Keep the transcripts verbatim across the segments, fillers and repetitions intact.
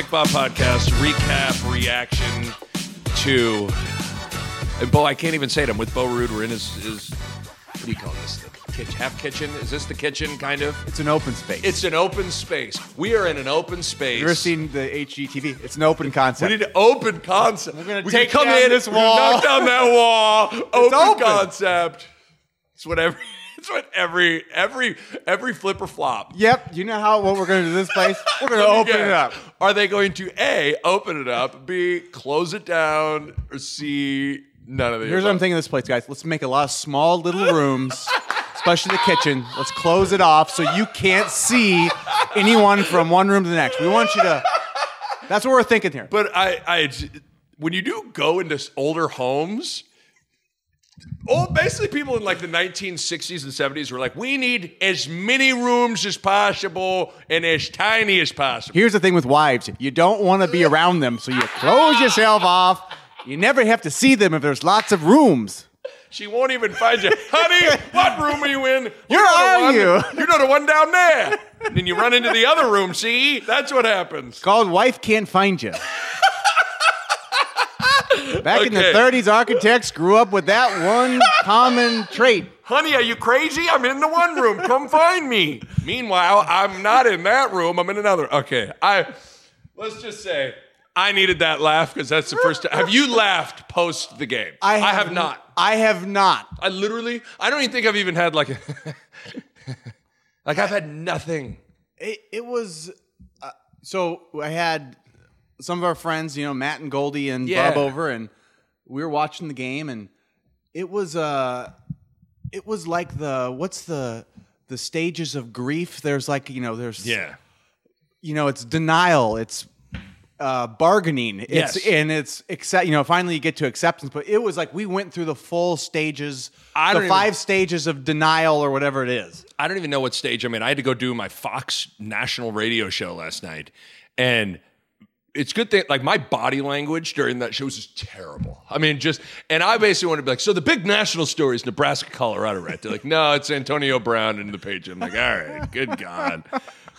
Dick Bob Podcast recap reaction to and Bo. I can't even say it. I'm with Bo Ruud. We're in his, his what do you call this? The kitchen, half kitchen? Is this the kitchen? Kind of. It's an open space. It's an open space. We are in an open space. You've ever seen the H G T V? It's an open concept. We need an open concept. We're gonna we take come down in, this wall. Knock down that wall. It's open, open concept. It's whatever. That's what every every every flip or flop. Yep. You know how what we're going to do this place? We're going to open yeah. it up. Are they going to A, open it up, B, close it down, or C, none of the Here's above. What I'm thinking of this place, guys. Let's make a lot of small little rooms, especially the kitchen. Let's close it off so you can't see anyone from one room to the next. We want you to. That's what we're thinking here. But I, I when you do go into older homes. Oh, basically, people in like the nineteen sixties and seventies were like, we need as many rooms as possible and as tiny as possible. Here's the thing with wives. You don't want to be around them, so you close yourself off. You never have to see them if there's lots of rooms. She won't even find you. Honey, what room are you in? Where are you? You're not the one down there. And then you run into the other room, see? That's what happens. Called Wife Can't Find You. Back okay. in the thirties, architects grew up with that one common trait. Honey, are you crazy? I'm in the one room. Come find me. Meanwhile, I'm not in that room. I'm in another. Okay. I let's just say I needed that laugh because that's the first time. Have you laughed post the game? I have, I have not. I have not. I literally, I don't even think I've even had like a, like I've had nothing. It, it was, uh, so I had... Some of our friends, you know, Matt and Goldie and yeah. Bob over, and we were watching the game, and it was uh, it was like the what's the the stages of grief? There's like you know, there's yeah, you know, it's denial, it's uh, bargaining, yes. it's and it's accept. You know, finally you get to acceptance, but it was like we went through the full stages, I the five even, stages of denial or whatever it is. I don't even know what stage I'm in. I had to go do my Fox National Radio Show last night, and. It's good thing, like, my body language during that show was just terrible. I mean, just, and I basically wanted to be like, so the big national story is Nebraska, Colorado, right? They're like, no, it's Antonio Brown and the Patriots. I'm like, all right, good God.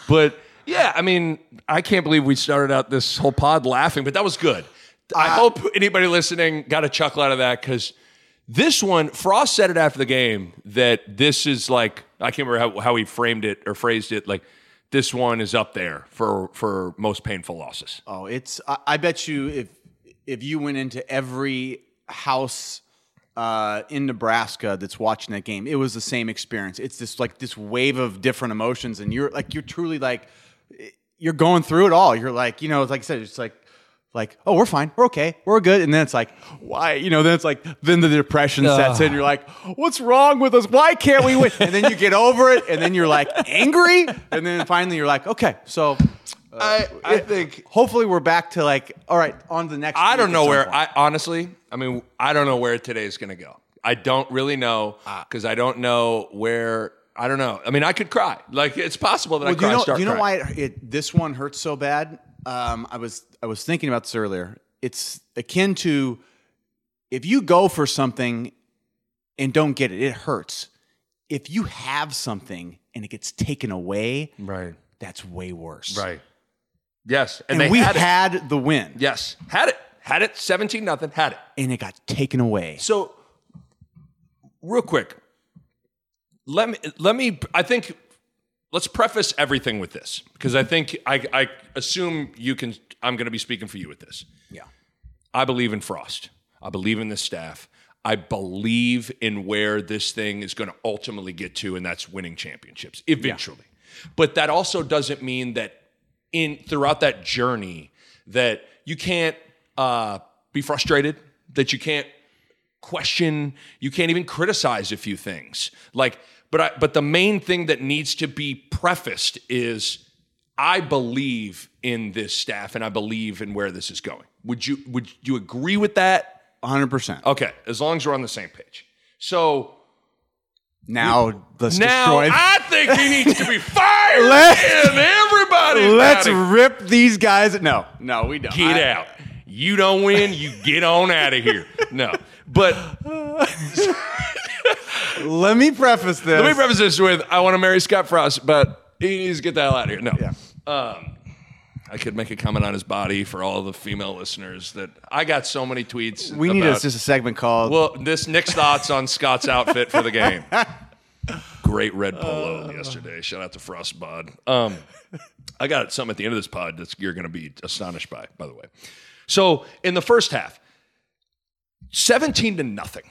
But, yeah, I mean, I can't believe we started out this whole pod laughing, but that was good. I uh, hope anybody listening got a chuckle out of that, because this one, Frost said it after the game, that this is like, I can't remember how, how he framed it or phrased it, like, this one is up there for, for most painful losses. Oh, it's I, I bet you if if you went into every house uh, in Nebraska that's watching that game, it was the same experience. It's this like this wave of different emotions, and you're like you're truly like you're going through it all. You're like you know, like I said, it's like like oh, we're fine, we're okay, we're good, and then it's like why you know, then it's like then the depression uh. sets in. You're like, what's wrong with us? Why can't we win? And then you get over it, and then you're like angry. And then finally you're like, okay, so uh, I, I it, think hopefully we're back to like, all right, on to the next. I don't know where, point. I honestly, I mean, I don't know where today's going to go. I don't really know because I don't know where, I don't know. I mean, I could cry. Like it's possible that well, I cry. You know, start you know crying. Why it, it, this one hurts so bad? Um, I was I was thinking about this earlier. It's akin to if you go for something and don't get it, it hurts. If you have something and it gets taken away, right, that's way worse. Right. Yes. And, and we had, had the win. Yes. Had it. Had it. seventeen nothing Had it. And it got taken away. So real quick, let me let me I think let's preface everything with this, because I think I, I assume you can. I'm going to be speaking for you with this. Yeah, I believe in Frost. I believe in this staff. I believe in where this thing is going to ultimately get to, and that's winning championships eventually. Yeah. But that also doesn't mean that in throughout that journey that you can't uh, be frustrated, that you can't question, you can't even criticize a few things like. But I, but the main thing that needs to be prefaced is I believe in this staff and I believe in where this is going. Would you would you agree with that? one hundred percent Okay, as long as we're on the same page. So now we, let's now destroy. I think he needs to be fired. Let's, and everybody, let's body. rip these guys. No, no, we don't. Get I, out. You don't win. You get on out of here. No, but. Let me preface this. Let me preface this with, I want to marry Scott Frost, but he needs to get the hell out of here. No. Yeah. Um, I could make a comment on his body for all the female listeners. That I got so many tweets. We about, need a, just a segment called. Well, this Nick's thoughts on Scott's outfit for the game. Great red polo uh, yesterday. Shout out to Frost Bod. Um, I got something at the end of this pod that you're going to be astonished by. By the way, so in the first half, seventeen to nothing.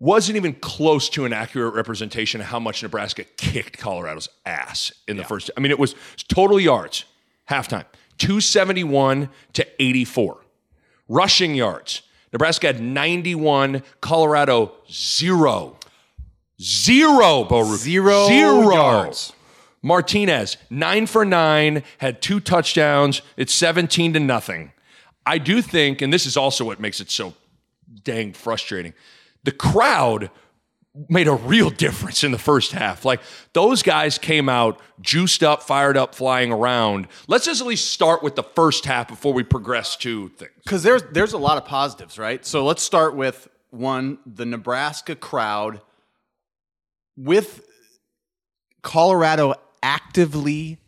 Wasn't even close to an accurate representation of how much Nebraska kicked Colorado's ass in the yeah. first. I mean, it was total yards, halftime, two seventy-one to eighty-four. Rushing yards, Nebraska had ninety-one, Colorado zero. Zero, Bo Ruud. Zero, zero yards. Martinez, nine for nine, had two touchdowns. It's seventeen to nothing. I do think, and this is also what makes it so dang frustrating, the crowd made a real difference in the first half. Like, those guys came out juiced up, fired up, flying around. Let's just at least start with the first half before we progress to things. Because there's, there's a lot of positives, right? So let's start with, one, the Nebraska crowd with Colorado actively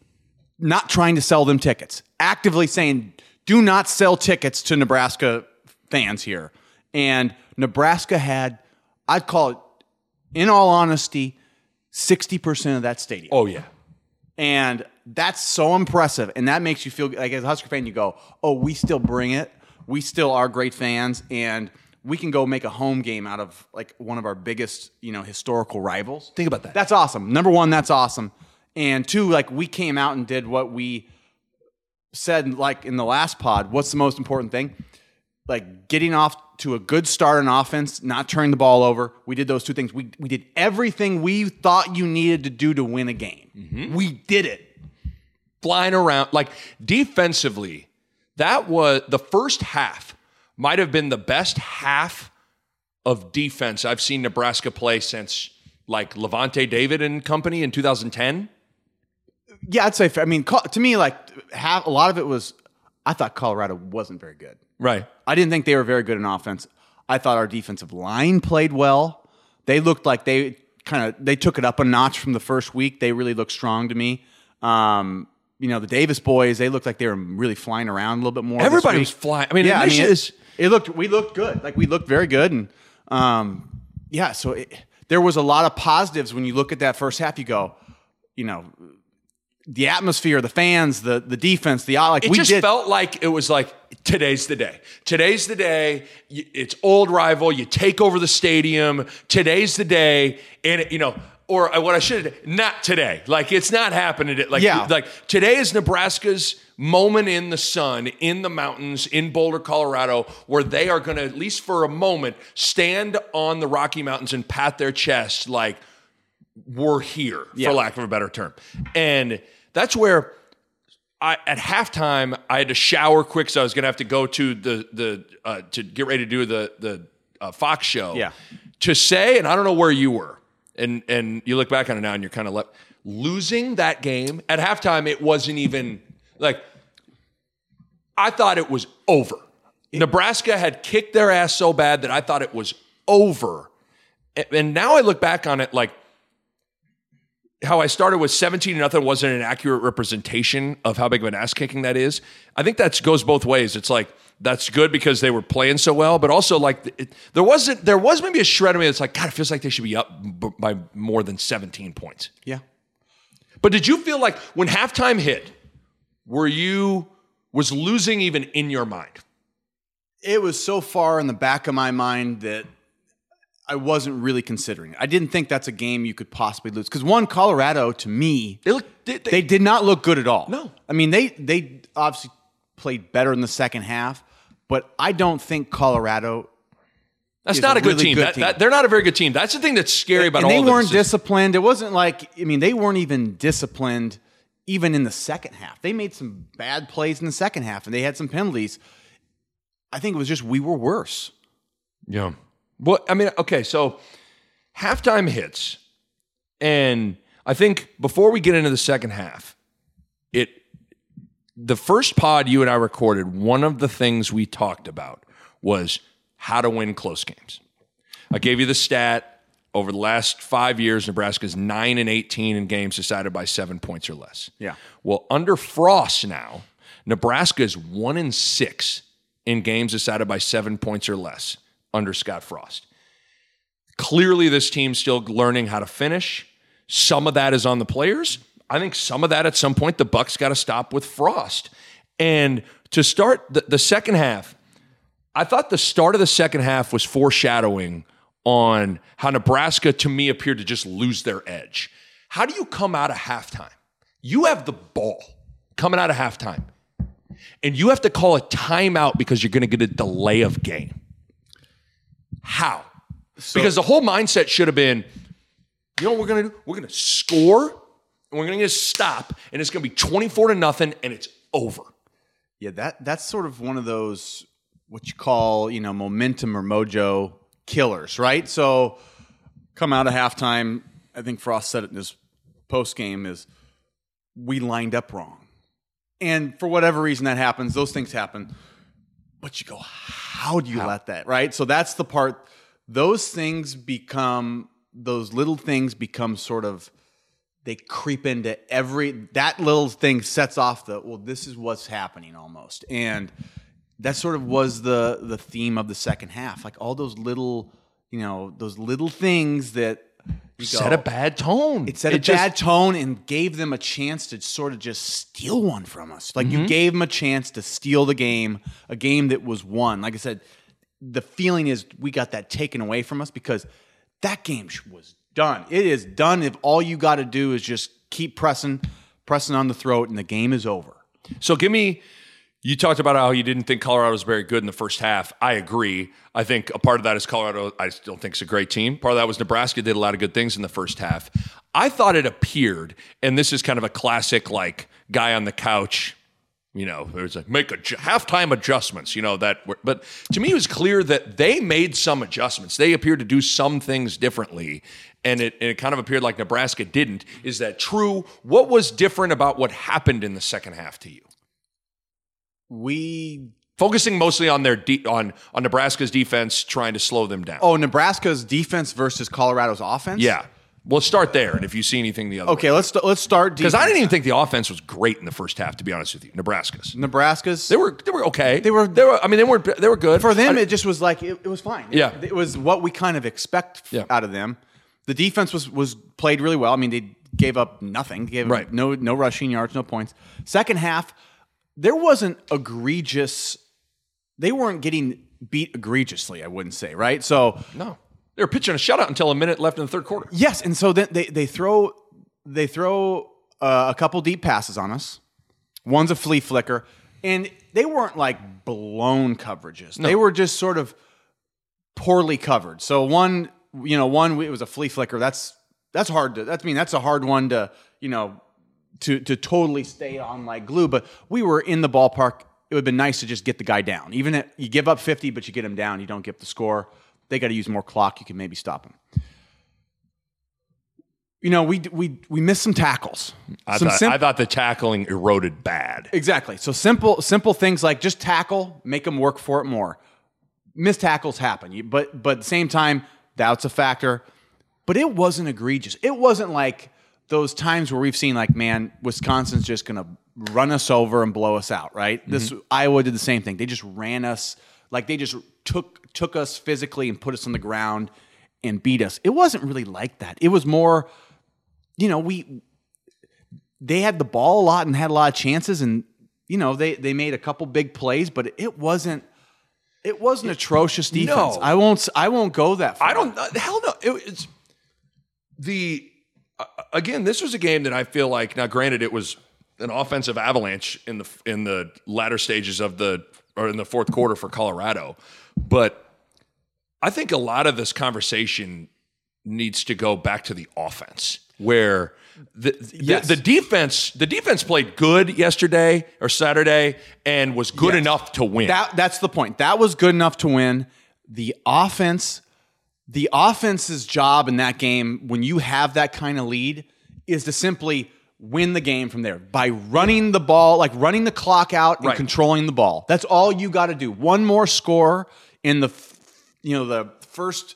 not trying to sell them tickets, actively saying, do not sell tickets to Nebraska fans here. And Nebraska had, I'd call it, in all honesty, sixty percent of that stadium. Oh, yeah. And that's so impressive. And that makes you feel, like as a Husker fan, you go, oh, we still bring it. We still are great fans. And we can go make a home game out of like one of our biggest, you know, historical rivals. Think about that. That's awesome. Number one, that's awesome. And two, like we came out and did what we said, like in the last pod, what's the most important thing? Like getting off to a good start on offense, not turning the ball over. We did those two things. We we did everything we thought you needed to do to win a game. Mm-hmm. We did it. Flying around. Like defensively, that was the first half might have been the best half of defense I've seen Nebraska play since like Levante David and company in two thousand ten. Yeah, I'd say, I mean, to me, like half, a lot of it was, I thought Colorado wasn't very good. Right. I didn't think they were very good in offense. I thought our defensive line played well. They looked like they kind of they took it up a notch from the first week. They really looked strong to me. Um, you know, the Davis boys, they looked like they were really flying around a little bit more. Everybody was flying. I mean, yeah, I mean, it, it looked we looked good. Like we looked very good, and um, yeah. So it, there was a lot of positives when you look at that first half. You go, you know, the atmosphere, the fans, the the defense, the like. It we just did. felt like it was like today's the day. Today's the day. It's old rival. You take over the stadium. Today's the day, and it, you know, or what I should have not today. Like it's not happening. Like yeah. like today is Nebraska's moment in the sun, in the mountains, in Boulder, Colorado, where they are going to at least for a moment stand on the Rocky Mountains and pat their chest like we're here, yeah. for lack of a better term, and. That's where I at halftime I had to shower quick, so I was going to have to go to the the uh, to get ready to do the the uh, Fox show. Yeah. To say, and I don't know where you were, and and you look back on it now, and you're kind of left losing that game at halftime. It wasn't even like I thought it was over. It, Nebraska had kicked their ass so bad that I thought it was over, and, and now I look back on it like. How I started with seventeen to nothing wasn't an accurate representation of how big of an ass kicking that is. I think that goes both ways. It's like, that's good because they were playing so well, but also like it, there wasn't, there was maybe a shred of me that's like, God, it feels like they should be up b- by more than seventeen points. Yeah. But did you feel like when halftime hit, were you, was losing even in your mind? It was so far in the back of my mind that I wasn't really considering it. I didn't think that's a game you could possibly lose. Because one, Colorado, to me, they, look, they, they, they did not look good at all. No. I mean, they they obviously played better in the second half, but I don't think Colorado That's not a, a good, really team. good that, team. That, they're not a very good team. That's the thing that's scary about and all this. And they weren't this. disciplined. It wasn't like, I mean, they weren't even disciplined even in the second half. They made some bad plays in the second half, and they had some penalties. I think it was just we were worse. Yeah. Well, I mean, okay, so halftime hits, and I think before we get into the second half, it the first pod you and I recorded, one of the things we talked about was how to win close games. I gave you the stat, over the last five years, Nebraska's nine and eighteen in games decided by seven points or less. Yeah. Well, under Frost now, Nebraska is one in six in games decided by seven points or less under Scott Frost. Clearly, this team's still learning how to finish. Some of that is on the players. I think some of that at some point, the Bucks got to stop with Frost. And to start the, the second half, I thought the start of the second half was foreshadowing on how Nebraska, to me, appeared to just lose their edge. How do you come out of halftime? You have the ball coming out of halftime, and you have to call a timeout because you're going to get a delay of game. How? So, because the whole mindset should have been, you know what we're going to do? We're going to score, and we're going to just stop, and it's going to be twenty-four to nothing, and it's over. Yeah, that that's sort of one of those, what you call, you know, momentum or mojo killers, right? So come out of halftime, I think Frost said it in his postgame, is we lined up wrong. And for whatever reason that happens, those things happen. But you go, how do you how? let that, right? So that's the part. Those things become, those little things become sort of, they creep into every, that little thing sets off the, well, this is what's happening almost. And that sort of was the the theme of the second half. Like all those little, you know, those little things that go, set a bad tone. It set it a just, bad tone and gave them a chance to sort of just steal one from us. Like mm-hmm. you gave them a chance to steal the game, a game that was won. Like I said, the feeling is we got that taken away from us because that game was done. It is done if all you got to do is just keep pressing, pressing on the throat, and the game is over. So give me... You talked about how you didn't think Colorado was very good in the first half. I agree. I think a part of that is Colorado, I still think it's a great team. Part of that was Nebraska did a lot of good things in the first half. I thought it appeared, and this is kind of a classic, like, guy on the couch, you know, it was like, make a halftime adjustments, you know, that. Were, but to me, it was clear that they made some adjustments. They appeared to do some things differently, and it, and it kind of appeared like Nebraska didn't. Is that true? What was different about what happened in the second half to you? We focusing mostly on their de- on on Nebraska's defense, trying to slow them down. Oh, Nebraska's defense versus Colorado's offense. Yeah, we'll start there, and if you see anything the other okay, way. let's st- let's start because I didn't even think the offense was great in the first half. To be honest with you, Nebraska's Nebraska's they were they were okay. They were they were. I mean, they weren't they were good for them. I, it just was like it, it was fine. Yeah, it, it was what we kind of expect yeah. out of them. The defense was was played really well. I mean, they gave up nothing. Gave right. up no no rushing yards, no points. Second half. There wasn't egregious, they weren't getting beat egregiously, I wouldn't say, right? So no, they were pitching a shutout until a minute left in the third quarter. Yes, and so then they they throw they throw uh, a couple deep passes on us. One's a flea flicker, and they weren't like blown coverages. No. They were just sort of poorly covered. So one, you know, one it was a flea flicker. That's that's hard to. That's I mean that's a hard one to you know. To to totally stay on like glue, but we were in the ballpark. It would have been nice to just get the guy down. Even if you give up fifty, but you get him down, you don't get the score. They got to use more clock. You can maybe stop him. You know, we we we missed some tackles. I, some thought, sim- I thought the tackling eroded bad. Exactly. So simple simple things like just tackle, make them work for it more. Missed tackles happen, you, but but at the same time, that's a factor. But it wasn't egregious. It wasn't like those times where we've seen like, man, Wisconsin's just going to run us over and blow us out, right? Mm-hmm. This Iowa did the same thing. They just ran us, like they just took took us physically and put us on the ground and beat us. It wasn't really like that. It was more, you know, we they had the ball a lot and had a lot of chances, and you know they they made a couple big plays, but it wasn't it wasn't it, atrocious defense. No. I won't I won't go that far. I don't uh, hell no. It, it's the Again, this was a game that I feel like, now granted it was an offensive avalanche in the in the latter stages of the, or in the fourth quarter for Colorado, but I think a lot of this conversation needs to go back to the offense, where the the, yes. the, the defense the defense played good yesterday or Saturday and was good yes. enough to win. That, that's the point. That was good enough to win. The offense... The offense's job in that game, when you have that kind of lead, is to simply win the game from there by running the ball, like running the clock out and right. controlling the ball. That's all you got to do. One more score in the, you know, the first,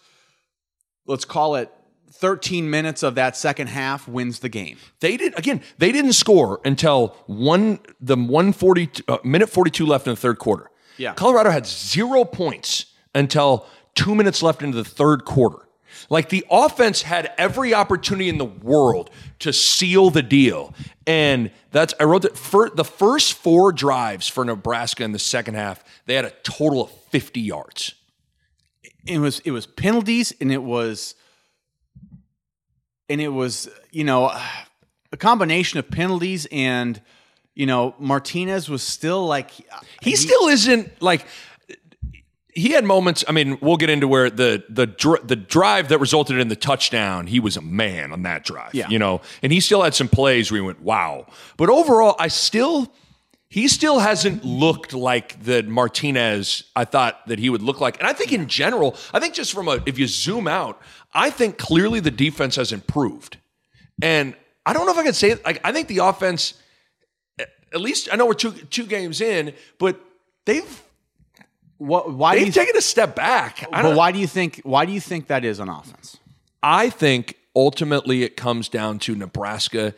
let's call it thirteen minutes of that second half wins the game. They did again. They didn't score until one the one forty uh, minute forty two left in the third quarter. Yeah, Colorado had zero points until two minutes left into the third quarter. Like, the offense had every opportunity in the world to seal the deal, and that's I wrote that for the first four drives for Nebraska in the second half, they had a total of fifty yards. It was it was penalties, and it was. And it was, you know, a combination of penalties and, you know, Martinez was still like... He, he still isn't, like... He had moments, I mean, we'll get into where the the dr- the drive that resulted in the touchdown, he was a man on that drive, yeah. you know? And he still had some plays where he went, wow. But overall, I still... He still hasn't looked like the Martinez I thought that he would look like. And I think in general, I think just from a, if you zoom out, I think clearly the defense has improved. And I don't know if I can say it. Like, I think the offense, at least I know we're two two games in, but they've what, why they've do you taken th- a step back. I but why do you think why do you think that is on offense? I think ultimately it comes down to Nebraska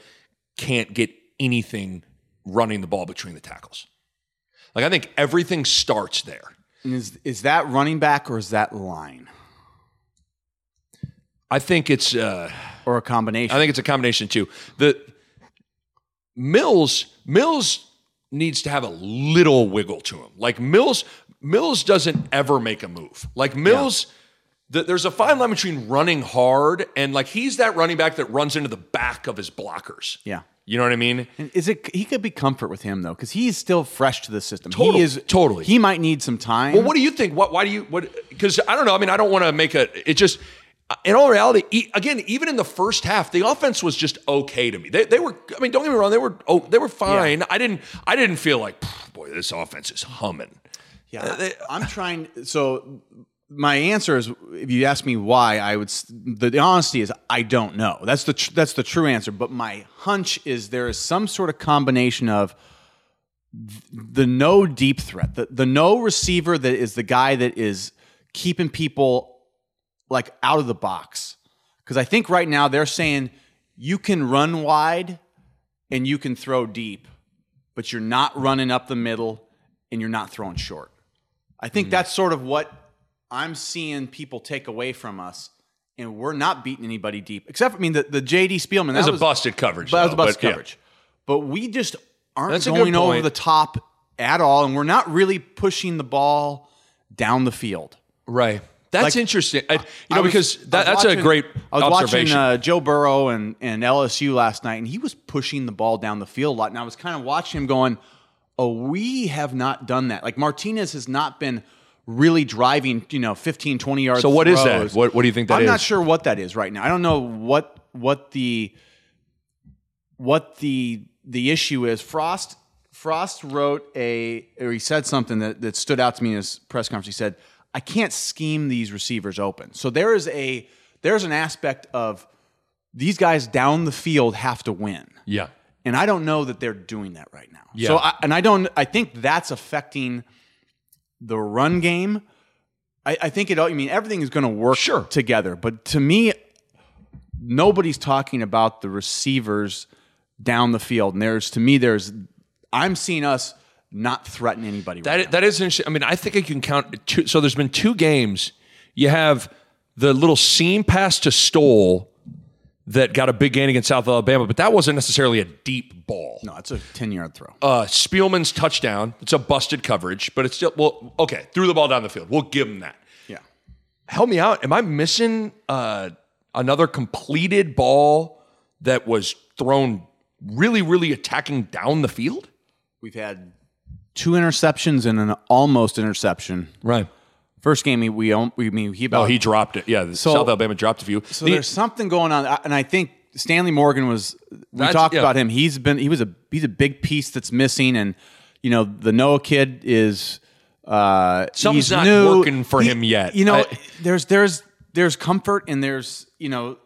can't get anything running the ball between the tackles. Like, I think everything starts there. And is is that running back or is that line? I think it's... Uh, or a combination. I think it's a combination, too. The Mills Mills needs to have a little wiggle to him. Like, Mills Mills doesn't ever make a move. Like, Mills... Yeah. The, there's a fine line between running hard and, like, he's that running back that runs into the back of his blockers. Yeah. You know what I mean? And is it he could be comfort with him though, because he's still fresh to the system. Totally, he is totally. He might need some time. Well, what do you think? What? Why do you? What? Because I don't know. I mean, I don't want to make a. It just in all reality, he, again, even in the first half, the offense was just okay to me. They they were. I mean, don't get me wrong. They were. Oh, they were fine. Yeah. I didn't. I didn't feel like, boy, this offense is humming. Yeah, uh, they, I'm trying. So my answer is, if you ask me why, I would. The, the honesty is, I don't know. That's the tr- that's the true answer. But my hunch is there is some sort of combination of th- the no deep threat, the the no receiver that is the guy that is keeping people like out of the box. Because I think right now they're saying you can run wide and you can throw deep, but you're not running up the middle and you're not throwing short. I think mm. that's sort of what I'm seeing people take away from us, and we're not beating anybody deep. Except, I mean, the, the J D Spielman. That was, was a busted coverage. But that was a busted but, coverage. Yeah. But we just aren't That's going over the top at all, and we're not really pushing the ball down the field. Right. That's like, interesting. I, you know, I was, because that, that's watching, a great I was observation. watching uh, Joe Burrow and, and L S U last night, and he was pushing the ball down the field a lot, and I was kind of watching him going, oh, we have not done that. Like, Martinez has not been really driving, you know, fifteen, twenty yards. So what throws. is that? What what do you think that I'm is? I'm not sure what that is right now. I don't know what what the what the the issue is. Frost Frost wrote a or he said something that, that stood out to me in his press conference. He said, I can't scheme these receivers open. So there is a there's an aspect of these guys down the field have to win. Yeah. And I don't know that they're doing that right now. Yeah. So I, and I don't I think that's affecting the run game. I, I think it all, I mean, everything is going to work sure. together. But to me, nobody's talking about the receivers down the field. And there's, to me, there's, I'm seeing us not threaten anybody. That, right is, that is interesting. I mean, I think I can count two. So there's been two games. You have the little seam pass to Stoll that got a big gain against South Alabama, but that wasn't necessarily a deep ball. No, it's a ten-yard throw. Uh, Spielman's touchdown, it's a busted coverage, but it's still, well, okay, threw the ball down the field. We'll give him that. Yeah. Help me out. Am I missing uh, another completed ball that was thrown really, really attacking down the field? We've had two interceptions and an almost interception. Right. First game, we we, we I mean he about oh he dropped it. Yeah, so, South Alabama dropped a few. So the, there's something going on, and I think Stanley Morgan was. We talked yeah. about him. He's been he was a he's a big piece that's missing, and you know the Noah kid is uh, something's he's not new. working for he, him yet. You know, I, there's there's there's comfort and there's you know,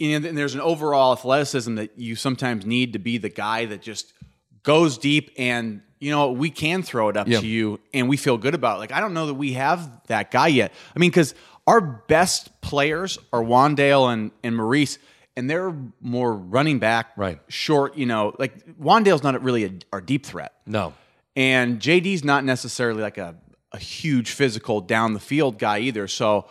and there's an overall athleticism that you sometimes need to be the guy that just goes deep and. You know, we can throw it up yeah. to you, and we feel good about it. Like, I don't know that we have that guy yet. I mean, because Our best players are Wan'Dale and, and Maurice, and they're more running back, right? Short, you know, like Wandale's not really a, our deep threat. No. And J D's not necessarily like a, a huge physical down the field guy either. So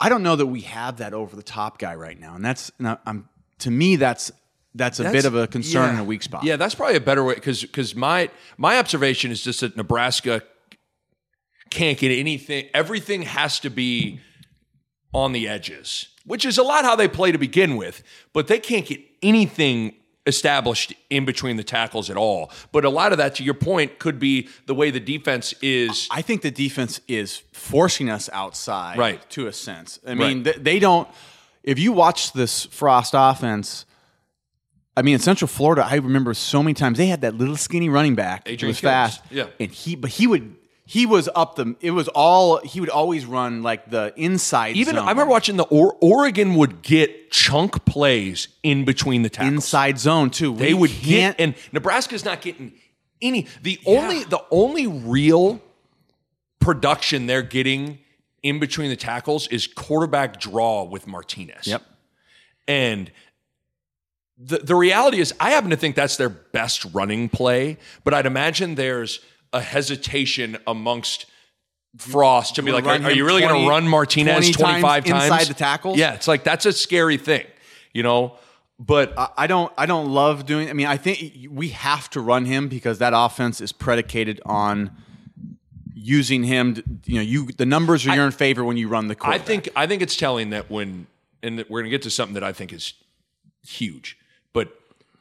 I don't know that we have that over the top guy right now. And that's, and I'm, to me, that's, That's a that's, bit of a concern and yeah. a weak spot. Yeah, that's probably a better way, because because my my observation is just that Nebraska can't get anything. Everything has to be on the edges, which is a lot how they play to begin with. But they can't get anything established in between the tackles at all. But a lot of that, to your point, could be the way the defense is. I think the defense is forcing us outside, right, to a sense. I mean, right. they, they don't. If you watch this Frost offense. I mean, in Central Florida, I remember so many times they had that little skinny running back who was Kidders. fast, yeah. and he, but he would, he was up the, it was all, he would always run like the inside. Even zone. I remember watching the or, Oregon would get chunk plays in between the tackles, inside zone too. They we would get, and Nebraska's not getting any. The yeah. only, the only real production they're getting in between the tackles is quarterback draw with Martinez. Yep, and. The the reality is, I happen to think that's their best running play, but I'd imagine there's a hesitation amongst Frost to be like, are, are you really going to run Martinez twenty-five times inside the tackles? Yeah, it's like that's a scary thing, you know. But I, I don't I don't love doing. I mean, I think we have to run him because that offense is predicated on using him. To, you know, you the numbers are I, your in favor when you run the quarterback. I think I think it's telling that when and that we're going to get to something that I think is huge. But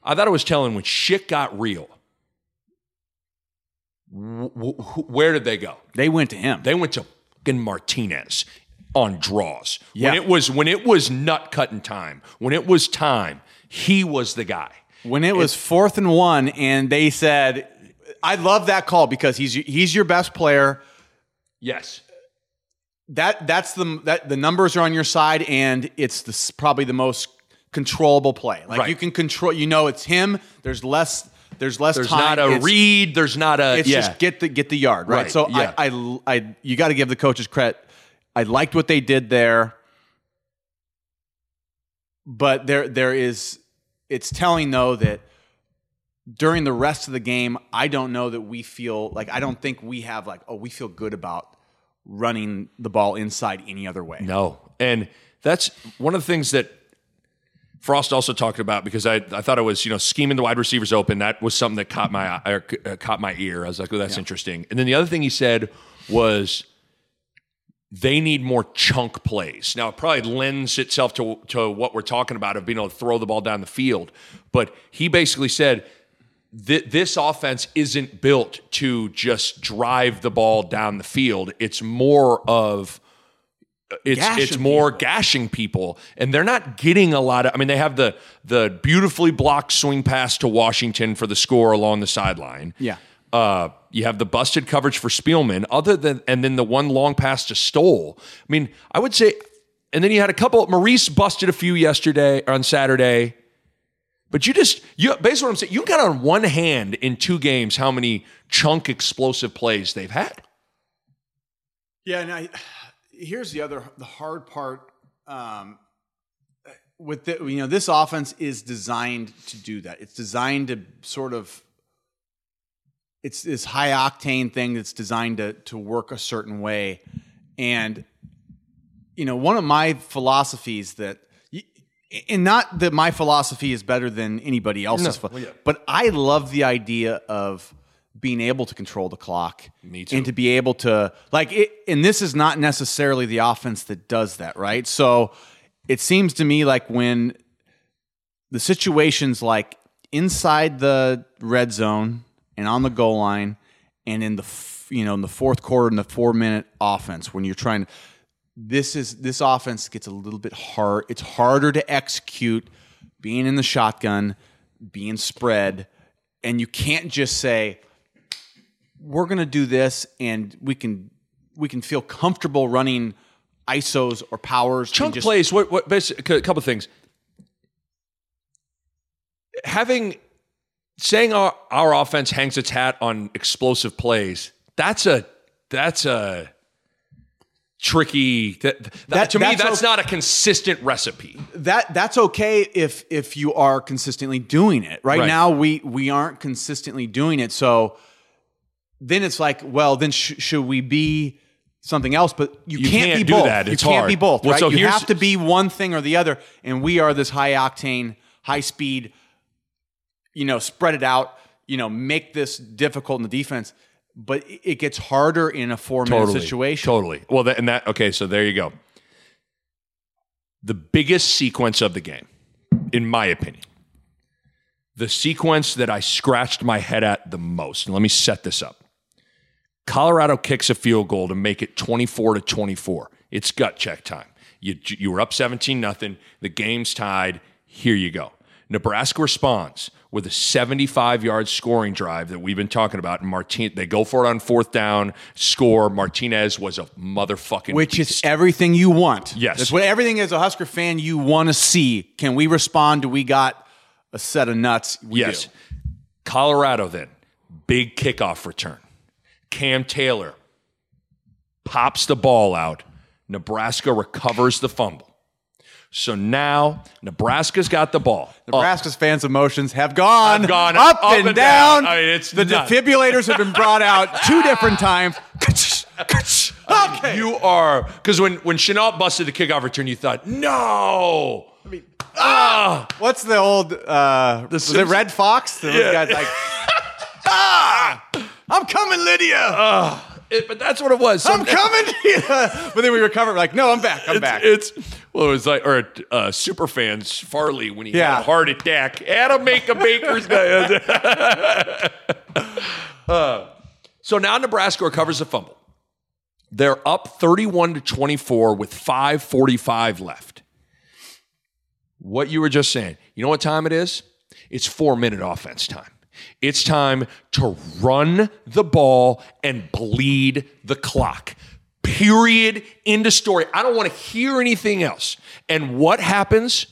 I thought it was telling when shit got real, wh- wh- where did they go? They went to him. They went to fucking Martinez on draws. Yeah. When it was when it was nut cutting time, when it was time, he was the guy. When it was it's, fourth and one, and they said, "I love that call because he's he's your best player." Yes. That that's the that the numbers are on your side, and it's the, probably the most controllable play. Like right. you can control, you know, it's him. There's less, there's less there's time. There's not a it's, read. There's not a, it's yeah. just get the, get the yard. Right. right. So yeah. I, I, I, you got to give the coaches credit. I liked what they did there, but there, there is, it's telling though that during the rest of the game, I don't know that we feel like, I don't think we have like, oh, we feel good about running the ball inside any other way. No. And that's one of the things that Frost also talked about, because I, I thought it was, you know, scheming the wide receivers open. That was something that caught my eye, or, uh, caught my ear. I was like, oh, that's yeah. interesting. And then the other thing he said was they need more chunk plays. Now, it probably lends itself to, to what we're talking about of being able to throw the ball down the field. But he basically said th- this offense isn't built to just drive the ball down the field. It's more of... It's gashing it's more people. gashing people, and they're not getting a lot of. I mean, they have the the beautifully blocked swing pass to Washington for the score along the sideline. Yeah, uh, you have the busted coverage for Spielman. Other than and then the one long pass to Stoll. I mean, I would say, and then you had a couple. Maurice busted a few yesterday or on Saturday, but you just you based on what I'm saying, you got on one hand in two games how many chunk explosive plays they've had. Yeah, and I. Here's the other, the hard part um, with the, you know, this offense is designed to do that. It's designed to sort of, it's this high octane thing that's designed to to work a certain way. And, you know, one of my philosophies that, and not that my philosophy is better than anybody else's, no, well, yeah. but I love the idea of being able to control the clock and to be able to like it. And this is not necessarily the offense that does that. Right. So it seems to me like when the situations like inside the red zone and on the goal line and in the, you know, in the fourth quarter and the four minute offense, when you're trying, this is, this offense gets a little bit hard. It's harder to execute being in the shotgun, being spread. And you can't just say, we're going to do this, and we can we can feel comfortable running I S Os or powers. Chunk just- plays. What? What? Basically, a couple of things. Having saying our our offense hangs its hat on explosive plays. That's a that's a tricky. That, that, that to that's me, that's okay. Not a consistent recipe. That that's okay if if you are consistently doing it. Right, right. Now, we we aren't consistently doing it. So then it's like, well, then sh- should we be something else? But you, you can't, can't be do both. That. It's you can't hard. Be both. Well, right? So you have to be one thing or the other. And we are this high octane, high speed. You know, spread it out. You know, make this difficult in the defense. But it gets harder in a four-minute totally, situation. Totally. Well, that, and that, okay, so there you go. The biggest sequence of the game, in my opinion, the sequence that I scratched my head at the most, and let me set this up. Colorado kicks a field goal to make it twenty-four to twenty-four. It's gut check time. You, you were up seventeen nothing. The game's tied. Here you go. Nebraska responds with a seventy-five-yard scoring drive that we've been talking about. And Martin, they go for it on fourth down, score. Martinez was a motherfucking Which beast. Is everything you want. Yes. That's what everything as a Husker fan you want to see. Can we respond? Do we got a set of nuts? We yes. Do. Colorado then, big kickoff return. Cam Taylor pops the ball out. Nebraska recovers the fumble. So now Nebraska's got the ball. Nebraska's up. Fans' emotions have gone, have gone up, up and, and down. down. I mean, it's the nuts. Defibrillators have been brought out two different times. I mean, okay. You are, because when, when Chenault busted the kickoff return, you thought, no. I mean, ah. What's the old, uh, the, the Red Fox? The yeah. guy's like, ah, I'm coming, Lydia. Uh, it, but that's what it was. So I'm coming. Yeah. But then we recovered. We're like, no, I'm back. I'm it's, back. It's. Well, it was like, or uh, super fans Farley when he yeah. had a heart attack. Adam make a baker's guy. uh, so now Nebraska recovers the fumble. They're up thirty-one to twenty-four with five forty-five left. What you were just saying. You know what time it is? It's four-minute offense time. It's time to run the ball and bleed the clock. Period. End of story. I don't want to hear anything else. And what happens?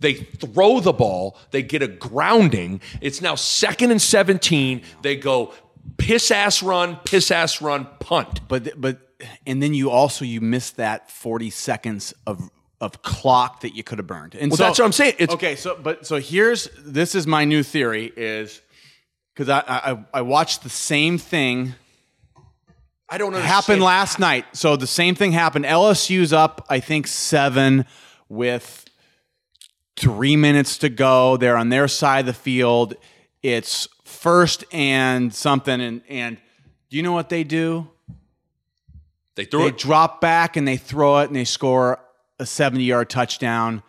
They throw the ball. They get a grounding. It's now second and seventeen. They go piss ass run, piss ass run, punt. But but and then you also you miss that forty seconds of of clock that you could have burned. And well, so, that's what I'm saying. It's, okay. So but so here's this is my new theory is because I, I I watched the same thing. I don't understand. Happened last night. So the same thing happened. L S U's up, I think, seven with three minutes to go. They're on their side of the field. It's first and something. And, and do you know what they do? They throw they it. They drop back and they throw it and they score a seventy-yard touchdown.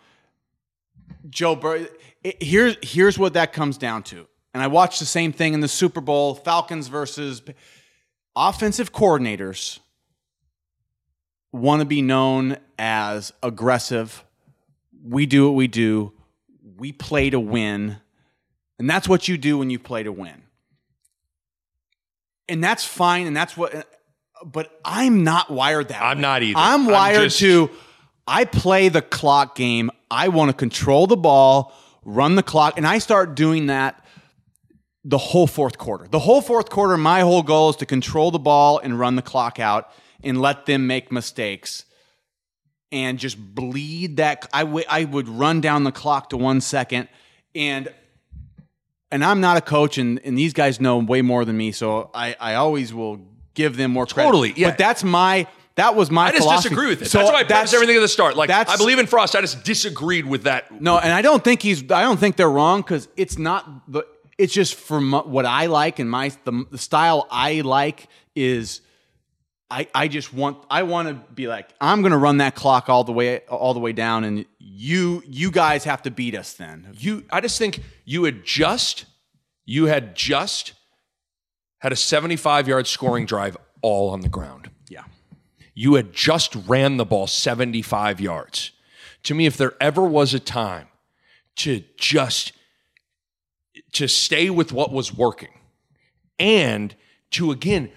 Joe Burrow. It, here's, here's what that comes down to. And I watched the same thing in the Super Bowl, Falcons versus... Offensive coordinators want to be known as aggressive. We do what we do. We play to win. And that's what you do when you play to win. And that's fine. And that's what, but I'm not wired that way. I'm not either. I'm wired I'm just... to, I play the clock game. I want to control the ball, run the clock. And I start doing that. The whole fourth quarter. The whole fourth quarter, my whole goal is to control the ball and run the clock out and let them make mistakes and just bleed that. I, w- I would run down the clock to one second. And and I'm not a coach, and, and these guys know way more than me, so I, I always will give them more credit. Totally, yeah. But that's my... That was my I just philosophy. Disagree with it. So that's why I preface everything at the start. Like, I believe in Frost. I just disagreed with that. No, and I don't think he's... I don't think they're wrong because it's not... the. It's just from what I like and my the, the style I like is I I just want I want to be like I'm going to run that clock all the way all the way down and you you guys have to beat us then. You I just think you had just you had just had a seventy-five-yard scoring drive all on the ground. Yeah. You had just ran the ball seventy-five yards. To me, if there ever was a time to just to stay with what was working and to, again,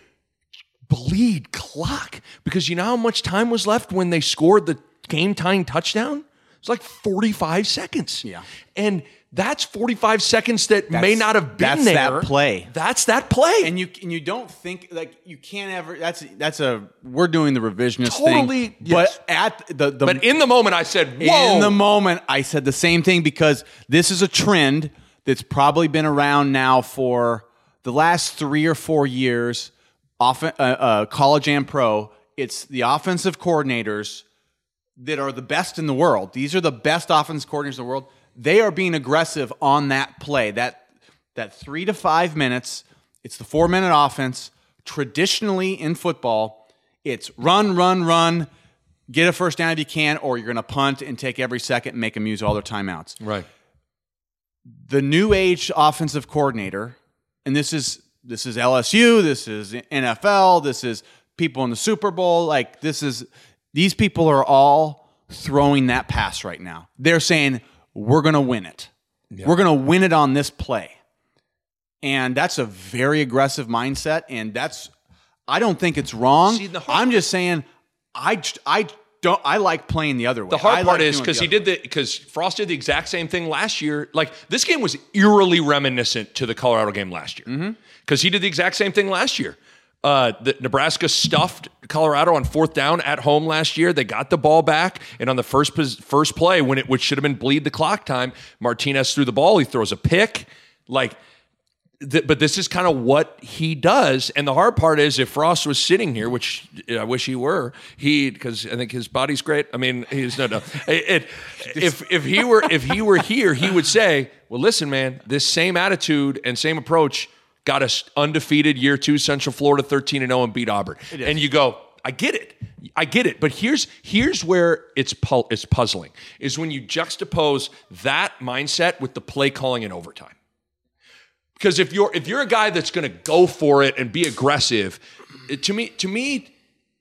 bleed clock. Because you know how much time was left when they scored the game-tying touchdown? It It's like forty-five seconds. Yeah. And that's forty-five seconds that that's, may not have been that's there. That's that play. That's that play. And you and you don't think, like, you can't ever, that's that's a, we're doing the revisionist totally, thing. Yes. But at the, the. But in the moment, I said, whoa. In the moment, I said the same thing, because this is a trend that's probably been around now for the last three or four years, often uh, uh, college and pro. It's the offensive coordinators that are the best in the world. These are the best offensive coordinators in the world. They are being aggressive on that play. That that three to five minutes, it's the four-minute offense. Traditionally in football, it's run, run, run, get a first down if you can, or you're going to punt and take every second and make them use all their timeouts. Right. The new age offensive coordinator, and this is this is L S U, this is N F L, this is people in the Super Bowl, like this is these people are all throwing that pass right now. They're saying, we're going to win it. Yeah. We're going to win it on this play. And that's a very aggressive mindset. And that's, I don't think it's wrong. See, hard, I'm just saying, I, I don't, I like playing the other way. The hard I part like is because he did way. the, because Frost did the exact same thing last year. Like, this game was eerily reminiscent to the Colorado game last year, because mm-hmm. he did the exact same thing last year. Uh, the Nebraska stuffed Colorado on fourth down at home last year. They got the ball back, and on the first first play, when it which should have been bleed the clock time, Martinez threw the ball. He throws a pick, like. Th- but this is kind of what he does, and the hard part is, if Frost was sitting here, which I wish he were, he because I think his body's great. I mean, he's no no. It, it, if if he were if he were here, he would say, "Well, listen, man, this same attitude and same approach got us undefeated year two, Central Florida thirteen and oh and beat Auburn." And you go, I get it. I get it. But here's here's where it's pu- it's puzzling, is when you juxtapose that mindset with the play calling in overtime. Because if you're if you're a guy that's going to go for it and be aggressive, it, to me to me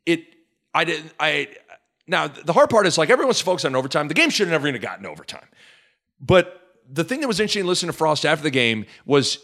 it I didn't I now the hard part is, like, everyone's focused on overtime. The game should have never even gotten overtime. But the thing that was interesting to listen to Frost after the game was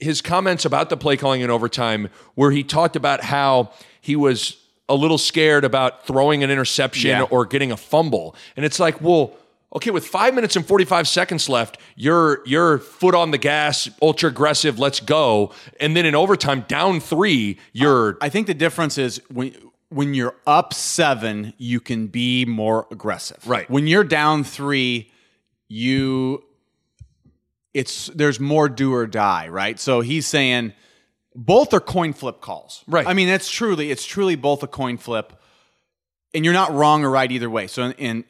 his comments about the play calling in overtime, where he talked about how he was a little scared about throwing an interception yeah. or getting a fumble. And it's like, well, okay, with five minutes and forty-five seconds left, you're, you're foot on the gas, ultra aggressive, let's go. And then in overtime, down three, you're... I think the difference is when, when you're up seven, you can be more aggressive. Right. When you're down three, you... It's there's more do or die, right? So he's saying both are coin flip calls, right? I mean, that's truly it's truly both a coin flip, and you're not wrong or right either way. So, and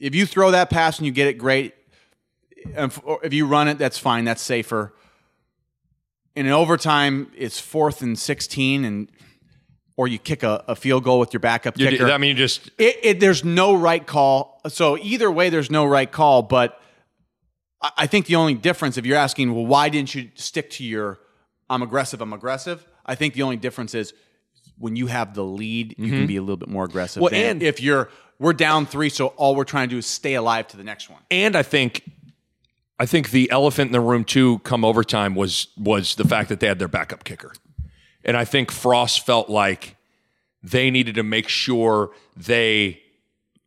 if you throw that pass and you get it, great. If, or if you run it, that's fine. That's safer. And in overtime, it's fourth and sixteen, and or you kick a, a field goal with your backup you kicker. Do, I mean, you just it, it, there's no right call. So either way, there's no right call, but. I think the only difference, if you're asking, well, why didn't you stick to your I'm aggressive, I'm aggressive, I think the only difference is when you have the lead, mm-hmm. you can be a little bit more aggressive. Well, than and if you're we're down three, so all we're trying to do is stay alive to the next one. And I think I think the elephant in the room too, come overtime, was was the fact that they had their backup kicker. And I think Frost felt like they needed to make sure they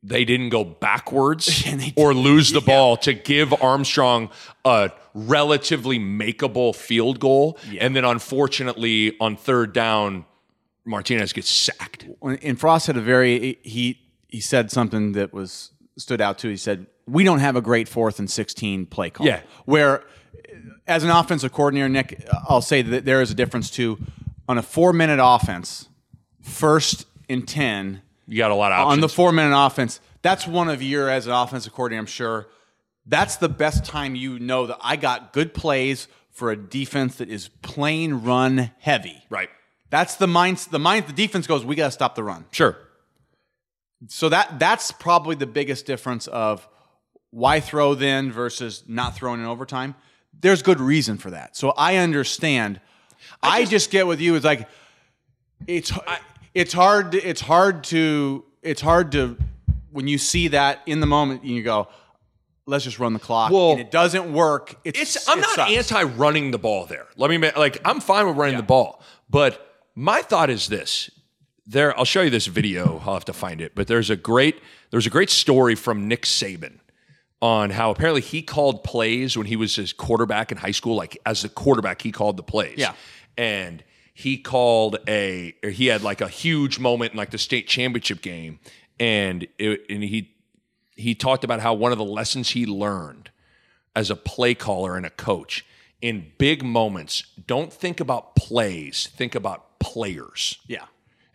They didn't go backwards or lose the ball yeah. to give Armstrong a relatively makeable field goal. Yeah. And then, unfortunately, on third down, Martinez gets sacked. And Frost had a very – he he said something that was stood out, too. He said, we don't have a great fourth and sixteen play call. Yeah. Where, as an offensive coordinator, Nick, I'll say that there is a difference, too. On a four-minute offense, first and ten – you got a lot of options. On the four-minute offense, that's one of your, as an offensive coordinator, I'm sure, that's the best time you know that I got good plays for a defense that is plain run heavy. Right. That's the mind, the mind, the defense goes, we got to stop the run. Sure. So that that's probably the biggest difference of why throw then versus not throwing in overtime. There's good reason for that. So I understand. I just, I just get with you. It's like, it's... I, It's hard. It's hard to. It's hard to. When you see that in the moment, and you go, "Let's just run the clock." Well, and it doesn't work. It's. it's I'm it not sucks. Anti-running the ball there. Let me like. I'm fine with running yeah. the ball, but my thought is this. There, I'll show you this video. I'll have to find it. But there's a great. There's a great story from Nick Saban on how apparently he called plays when he was his quarterback in high school. Like, as the quarterback, he called the plays. Yeah. And he called a, or he had like a huge moment in like the state championship game. And it, and he, he talked about how one of the lessons he learned as a play caller and a coach in big moments, don't think about plays, think about players. Yeah.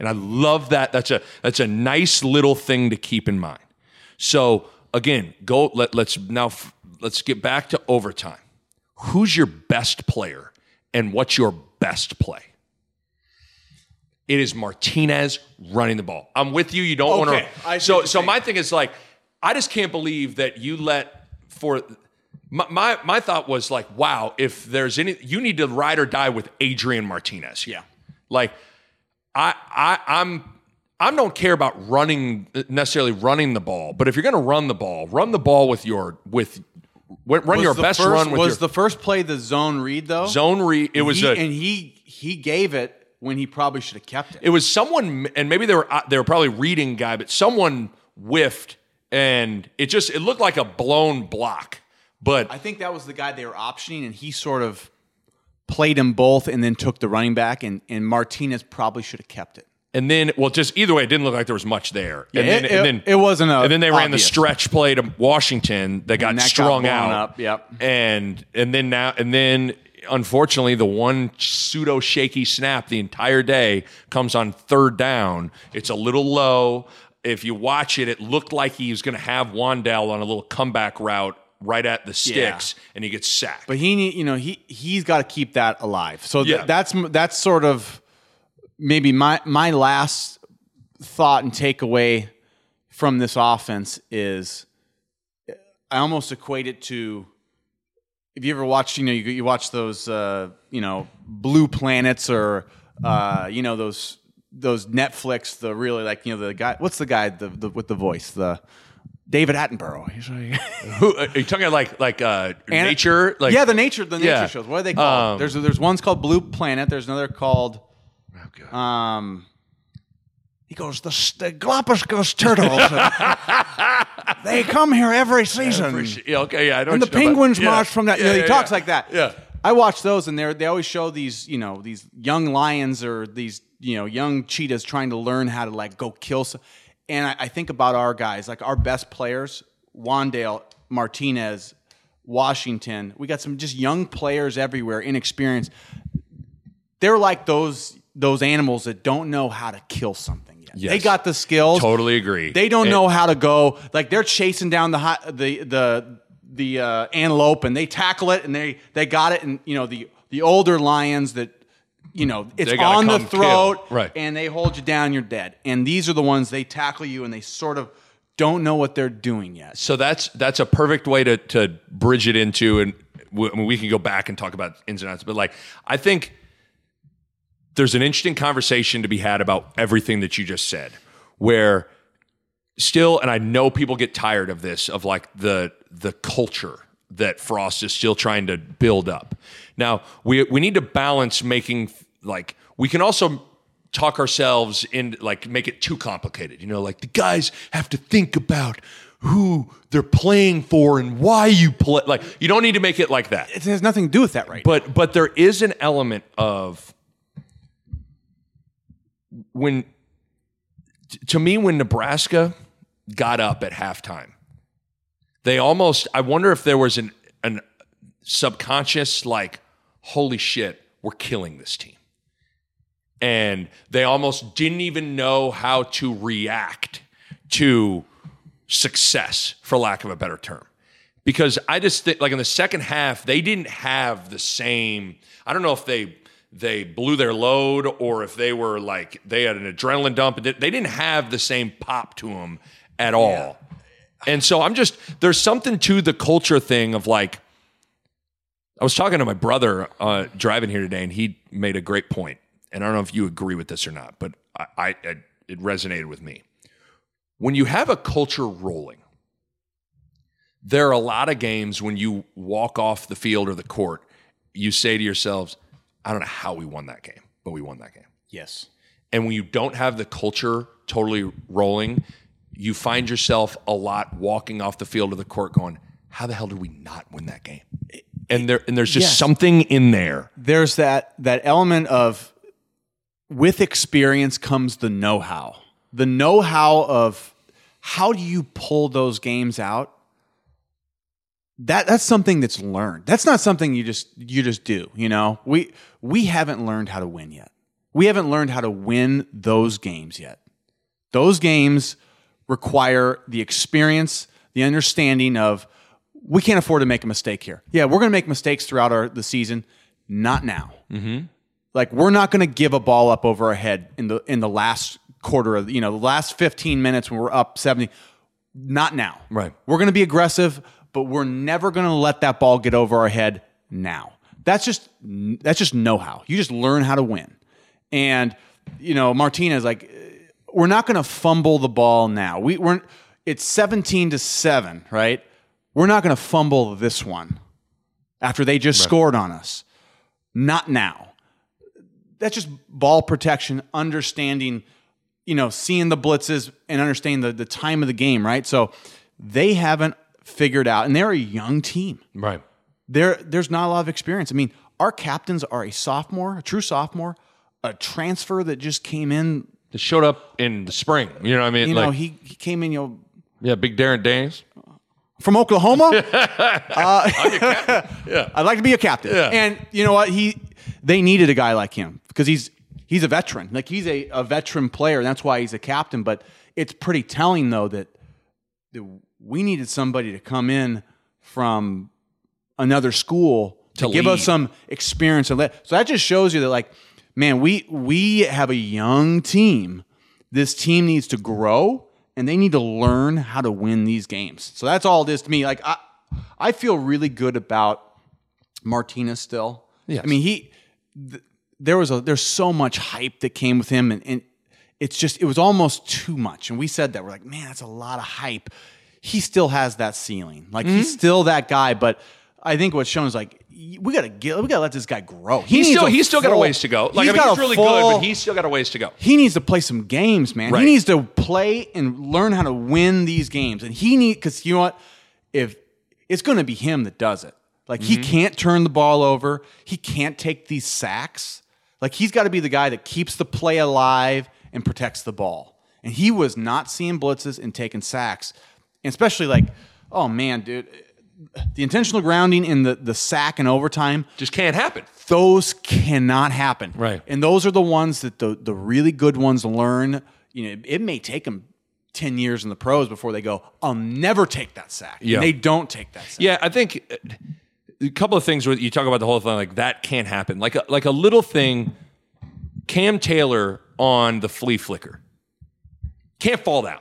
And I love that. That's a, that's a nice little thing to keep in mind. So again, go. Let, let's now f- let's get back to overtime. Who's your best player, and what's your best play? It is Martinez running the ball. I'm with you. You don't want to. Okay. So, so my thing is like, I just can't believe that you let for. My, my my thought was like, wow. If there's any, you need to ride or die with Adrian Martinez. Yeah. Like, I I I'm. I don't care about running necessarily running the ball, but if you're going to run the ball, run the ball with your with run was your best first, run. With was your, the first play the zone read though? Zone read. It and was he, a, and he he gave it when he probably should have kept it. It was someone, and maybe they were they were probably reading guy, but someone whiffed, and it just it looked like a blown block. But I think that was the guy they were optioning, and he sort of played them both, and then took the running back, and and Martinez probably should have kept it. And then, well, just either way, it didn't look like there was much there. And, yeah, it, then, it, and then it wasn't. A and then they obvious. ran the stretch play to Washington. They got that strung got out. Up, yep. And and then now and then, unfortunately, the one pseudo shaky snap the entire day comes on third down. It's a little low. If you watch it, it looked like he was going to have Wan'Dale on a little comeback route right at the sticks, yeah. and he gets sacked. But he, you know, he he's got to keep that alive. So th- yeah. that's that's sort of. Maybe my, my last thought and takeaway from this offense is I almost equate it to, if you ever watched, you know, you, you watch those, uh, you know, Blue Planets or, uh, you know, those those Netflix, the really like, you know, the guy, what's the guy the, the, with the voice, the David Attenborough. Who, are you talking like like uh, An- nature? Like, yeah, the nature, the nature yeah. shows. What are they called? Um, there's, there's one's called Blue Planet. There's another called... Okay. Um, he goes, the, the Galapagos turtles, they come here every season. Every se- yeah, okay, yeah, I know. And the penguins about, yeah, march from that. Yeah, you know, yeah, he talks yeah. like that. Yeah, I watch those, and they they always show these, you know, these young lions or these, you know, young cheetahs trying to learn how to like go kill. Some, and I, I think about our guys, like our best players, Wan'Dale, Martinez, Washington. We got some just young players everywhere, inexperienced. They're like those. Those animals that don't know how to kill something yet. Yes. They got the skills. Totally agree. They don't and, know how to go. Like they're chasing down the hot, the the the uh, antelope, and they tackle it, and they they got it. And you know the the older lions that you know it's on the throat, right. and they hold you down, you're dead. And these are the ones they tackle you, and they sort of don't know what they're doing yet. So that's that's a perfect way to to bridge it into, and we, I mean, we can go back and talk about ins and outs. But like I think. There's an interesting conversation to be had about everything that you just said, where still, and I know people get tired of this, of like the the culture that Frost is still trying to build up. Now, we we need to balance making, like, we can also talk ourselves in, like, make it too complicated. You know, like, the guys have to think about who they're playing for and why you play. Like, you don't need to make it like that. It has nothing to do with that right but, now. But there is an element of... When, to me, when Nebraska got up at halftime, they almost, I wonder if there was an, an subconscious, like, holy shit, we're killing this team. And they almost didn't even know how to react to success, for lack of a better term. Because I just think, like, in the second half, they didn't have the same, I don't know if they... they blew their load or if they were like, they had an adrenaline dump. They didn't have the same pop to them at all. Yeah. And so I'm just, there's something to the culture thing of like, I was talking to my brother uh, driving here today, and he made a great point. And I don't know if you agree with this or not, but I, I, I it resonated with me. When you have a culture rolling, there are a lot of games when you walk off the field or the court, you say to yourselves, I don't know how we won that game, but we won that game. Yes. And when you don't have the culture totally rolling, you find yourself a lot walking off the field of the court going, how the hell did we not win that game? And there, and there's just yes. something in there. There's that that element of, with experience comes the know-how. The know-how of how do you pull those games out? That that's something that's learned. That's not something you just you just do. You know, we we haven't learned how to win yet. We haven't learned how to win those games yet. Those games require the experience, the understanding of, we can't afford to make a mistake here. Yeah, we're going to make mistakes throughout our, the season. Not now. Mm-hmm. Like, we're not going to give a ball up over our head in the in the last quarter of, you know, the last fifteen minutes when we're up seventy. Not now. Right. We're going to be aggressive, but we're never going to let that ball get over our head now. That's just that's just know-how. You just learn how to win. And, you know, Martinez, like, we're not going to fumble the ball now. We weren't. It's seventeen to seven, right? We're not going to fumble this one after they just right. scored on us. Not now. That's just ball protection, understanding, you know, seeing the blitzes and understanding the, the time of the game, right? So they haven't figured out, and they're a young team. Right. There, there's not a lot of experience. I mean, our captains are a sophomore, a true sophomore, a transfer that just came in. That showed up in the spring. You know what I mean? You like, know, he, he came in, you know. Yeah, Big Darren Danes. From Oklahoma, uh, yeah. I'd like to be a captain. Yeah. And you know what? He, they needed a guy like him because he's he's a veteran. Like, he's a, a veteran player, and that's why he's a captain. But it's pretty telling, though, that, that we needed somebody to come in from another school to, to give us some experience. And let, so that just shows you that, like, man, we we have a young team. This team needs to grow. And they need to learn how to win these games. So that's all it is to me. Like, I, I feel really good about Martinez still. Yes. I mean, he, th- there was a, there's so much hype that came with him, and, and it's just, it was almost too much. And we said that, we're like, man, that's a lot of hype. He still has that ceiling. Like, mm-hmm. he's still that guy. But I think what's shown is, like, we gotta get, we gotta let this guy grow. He he's still, he's still full, got a ways to go. Like, he's, I mean, he's really full, good, but he's still got a ways to go. He needs to play some games, man. Right. He needs to play and learn how to win these games. And he need, because you know what? If it's going to be him that does it, like, mm-hmm. he can't turn the ball over. He can't take these sacks. Like, he's got to be the guy that keeps the play alive and protects the ball. And he was not seeing blitzes and taking sacks, and especially, like, oh man, dude. The intentional grounding and the, the sack and overtime just can't happen. Those cannot happen. Right. And those are the ones that the, the really good ones learn. You know, it, it may take them ten years in the pros before they go, I'll never take that sack. Yeah. And they don't take that sack. Yeah, I think a couple of things where you talk about the whole thing, like, that can't happen. Like a, like a little thing, Cam Taylor on the flea flicker. Can't fall down.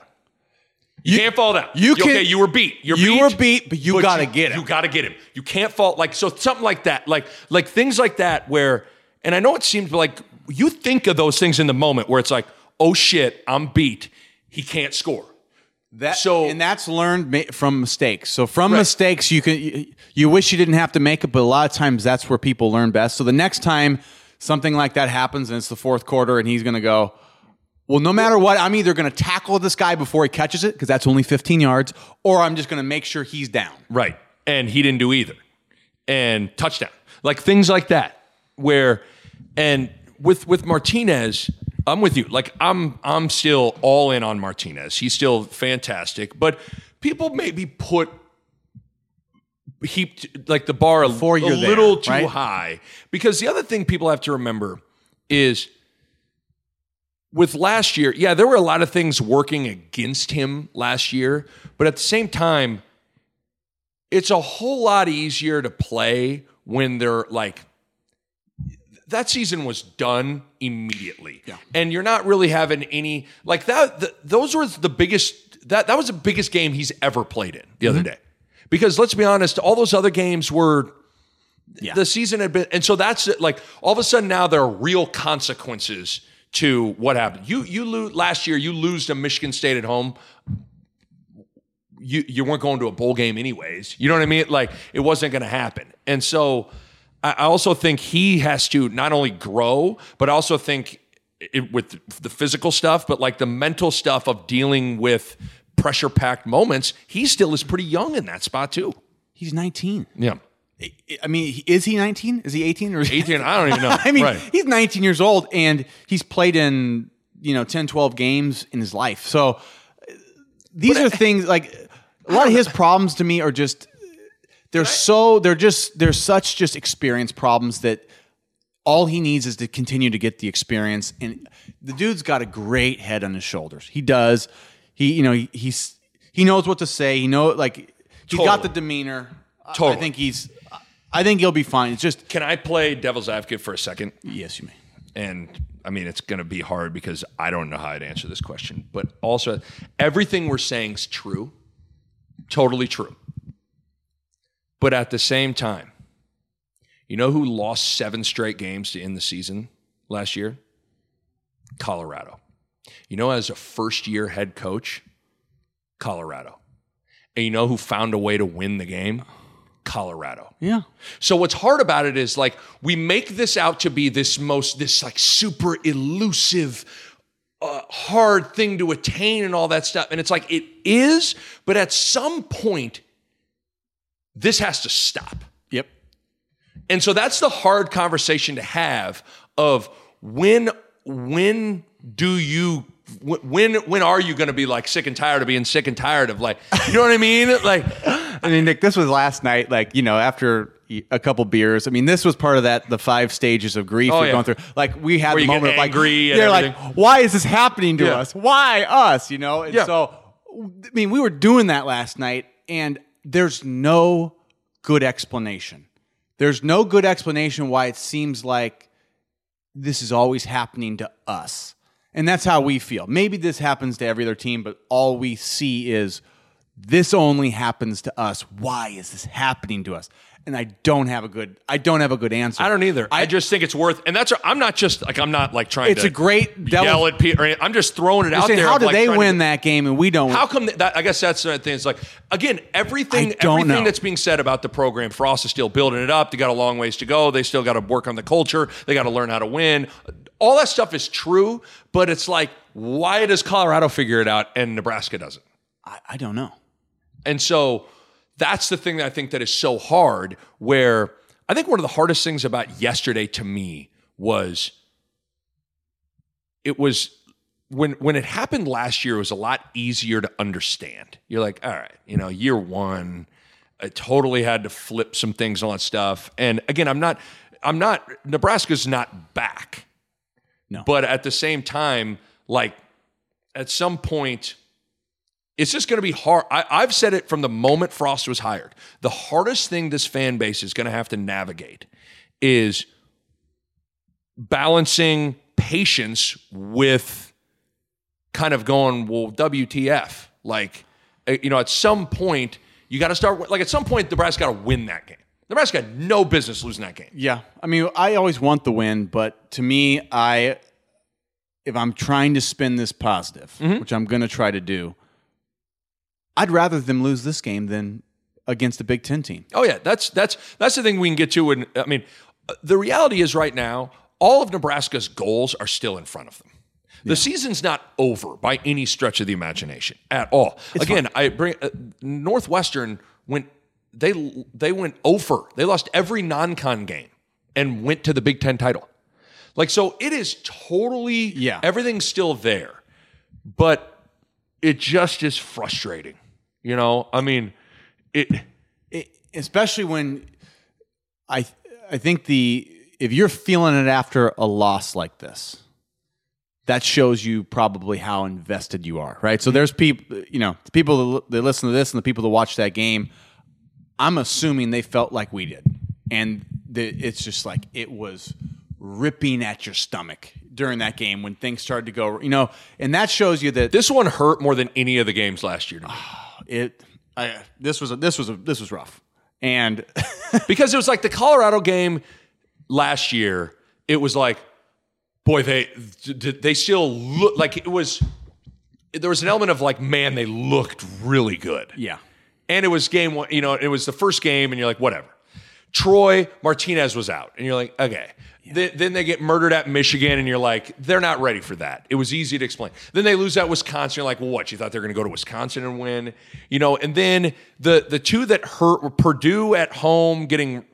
You, you can't fall down. You can, okay, you were beat. You're you beat, were beat, but you but gotta you, get him. You gotta get him. You can't fall, like, so something like that, like like things like that, where, and I know it seems like you think of those things in the moment where it's like, oh shit, I'm beat. He can't score. That so, and that's learned from mistakes. So from right. mistakes, you can you, you wish you didn't have to make it, but a lot of times that's where people learn best. So the next time something like that happens and it's the fourth quarter and he's gonna go, well, no matter what, I'm either going to tackle this guy before he catches it, because that's only fifteen yards, or I'm just going to make sure he's down. Right. And he didn't do either. And touchdown. Like, things like that, where, and with with Martinez, I'm with you. Like, I'm I'm still all in on Martinez. He's still fantastic. But people maybe put heaped, like, the bar a, a little there, too right? high. Because the other thing people have to remember is, with last year, yeah, there were a lot of things working against him last year, but at the same time, it's a whole lot easier to play when they're like, that season was done immediately. Yeah. And you're not really having any, like that, the, those were the biggest, that, that was the biggest game he's ever played in the mm-hmm. other day. Because let's be honest, all those other games were, yeah. the season had been, and so that's like, all of a sudden now there are real consequences to what happened. You you lose last year. You lose to Michigan State at home. You you weren't going to a bowl game anyways. You know what I mean? Like, it wasn't going to happen. And so I, I also think he has to not only grow, but I also think it, with the physical stuff, but like the mental stuff of dealing with pressure packed moments. He still is pretty young in that spot too. He's nineteen. Yeah. I mean, is he nineteen? Is he eighteen or is eighteen? He... I don't even know. I mean, right. He's nineteen years old, and he's played in, you know, ten, twelve games in his life. So these but are I, things like a lot of his problems to me are just they're I, so they're just they're such just experience problems that all he needs is to continue to get the experience. And the dude's got a great head on his shoulders. He does. He you know he, he's he knows what to say. He know like he's totally. got the demeanor. Totally. I think he's. I think he'll be fine. It's just. Can I play devil's advocate for a second? Yes, you may. And I mean, it's going to be hard because I don't know how I'd answer this question. But also, everything we're saying is true, totally true. But at the same time, you know who lost seven straight games to end the season last year? Colorado. You know, as a first-year head coach, Colorado. And you know who found a way to win the game? Colorado. Yeah. So what's hard about it is like we make this out to be this most this like super elusive uh, hard thing to attain and all that stuff, and it's like it is, but at some point this has to stop. Yep. And so that's the hard conversation to have of when when do you when when are you going to be like sick and tired of being sick and tired of like you know what I mean like. I mean, Nick, this was last night, like, you know, after a couple beers. I mean, this was part of that, the five stages of grief oh, we're yeah. going through. Like, we had Where the moment of like, they're like, why is this happening to yeah. us? Why us? You know? And yeah. so, I mean, we were doing that last night, and there's no good explanation. There's no good explanation why it seems like this is always happening to us. And that's how we feel. Maybe this happens to every other team, but all we see is, this only happens to us. Why is this happening to us? And I don't have a good. I don't have a good answer. I don't either. I, I just think it's worth. And that's. I'm not just like. I'm not like trying. It's to a great devil, yell at people. I'm just throwing it out saying, there. How do like they win to, that game and we don't? How come? That, I guess that's the thing. It's like again, everything. Everything know. that's being said about the program. Frost is still building it up. They got a long ways to go. They still got to work on the culture. They got to learn how to win. All that stuff is true, but it's like, why does Colorado figure it out and Nebraska doesn't? I, I don't know. And so that's the thing that I think that is so hard, where I think one of the hardest things about yesterday to me was it was when when it happened last year, it was a lot easier to understand. You're like, all right, you know, year one, I totally had to flip some things and all that stuff. And again, I'm not, I'm not, Nebraska's not back. No. But at the same time, like at some point, it's just going to be hard. I, I've said it from the moment Frost was hired. The hardest thing this fan base is going to have to navigate is balancing patience with kind of going, well, W T F. Like, you know, at some point, you got to start, like at some point, Nebraska got to win that game. Nebraska had no business losing that game. Yeah. I mean, I always want the win, but to me, I, if I'm trying to spin this positive, mm-hmm. which I'm going to try to do, I'd rather them lose this game than against the Big Ten team. Oh, yeah. That's that's that's the thing we can get to. And I mean, the reality is right now, all of Nebraska's goals are still in front of them. The yeah. season's not over by any stretch of the imagination at all. It's Again, fun. I bring uh, Northwestern went they they went oh for. They lost every non-con game and went to the Big Ten title. Like, so it is totally yeah. everything's still there. But it just is frustrating. You know, I mean, it, it especially when I I think the if you're feeling it after a loss like this, that shows you probably how invested you are, right? So there's people, you know, the people that, that listen to this and the people that watch that game, I'm assuming they felt like we did. And the, it's just like it was ripping at your stomach during that game when things started to go, you know, and that shows you that this one hurt more than any of the games last year. To me. It, I, this was a, this was a, this was rough, and because it was like the Colorado game last year, it was like, boy, they they still look like it was. There was an element of like, man, they looked really good, yeah, and it was game one, you know, it was the first game, and you're like, whatever. Troy, Martinez was out. And you're like, okay. Yeah. Th- then they get murdered at Michigan, and you're like, they're not ready for that. It was easy to explain. Then they lose at Wisconsin. You're like, well, what? You thought they were going to go to Wisconsin and win? You know, and then the the two that hurt were Purdue at home getting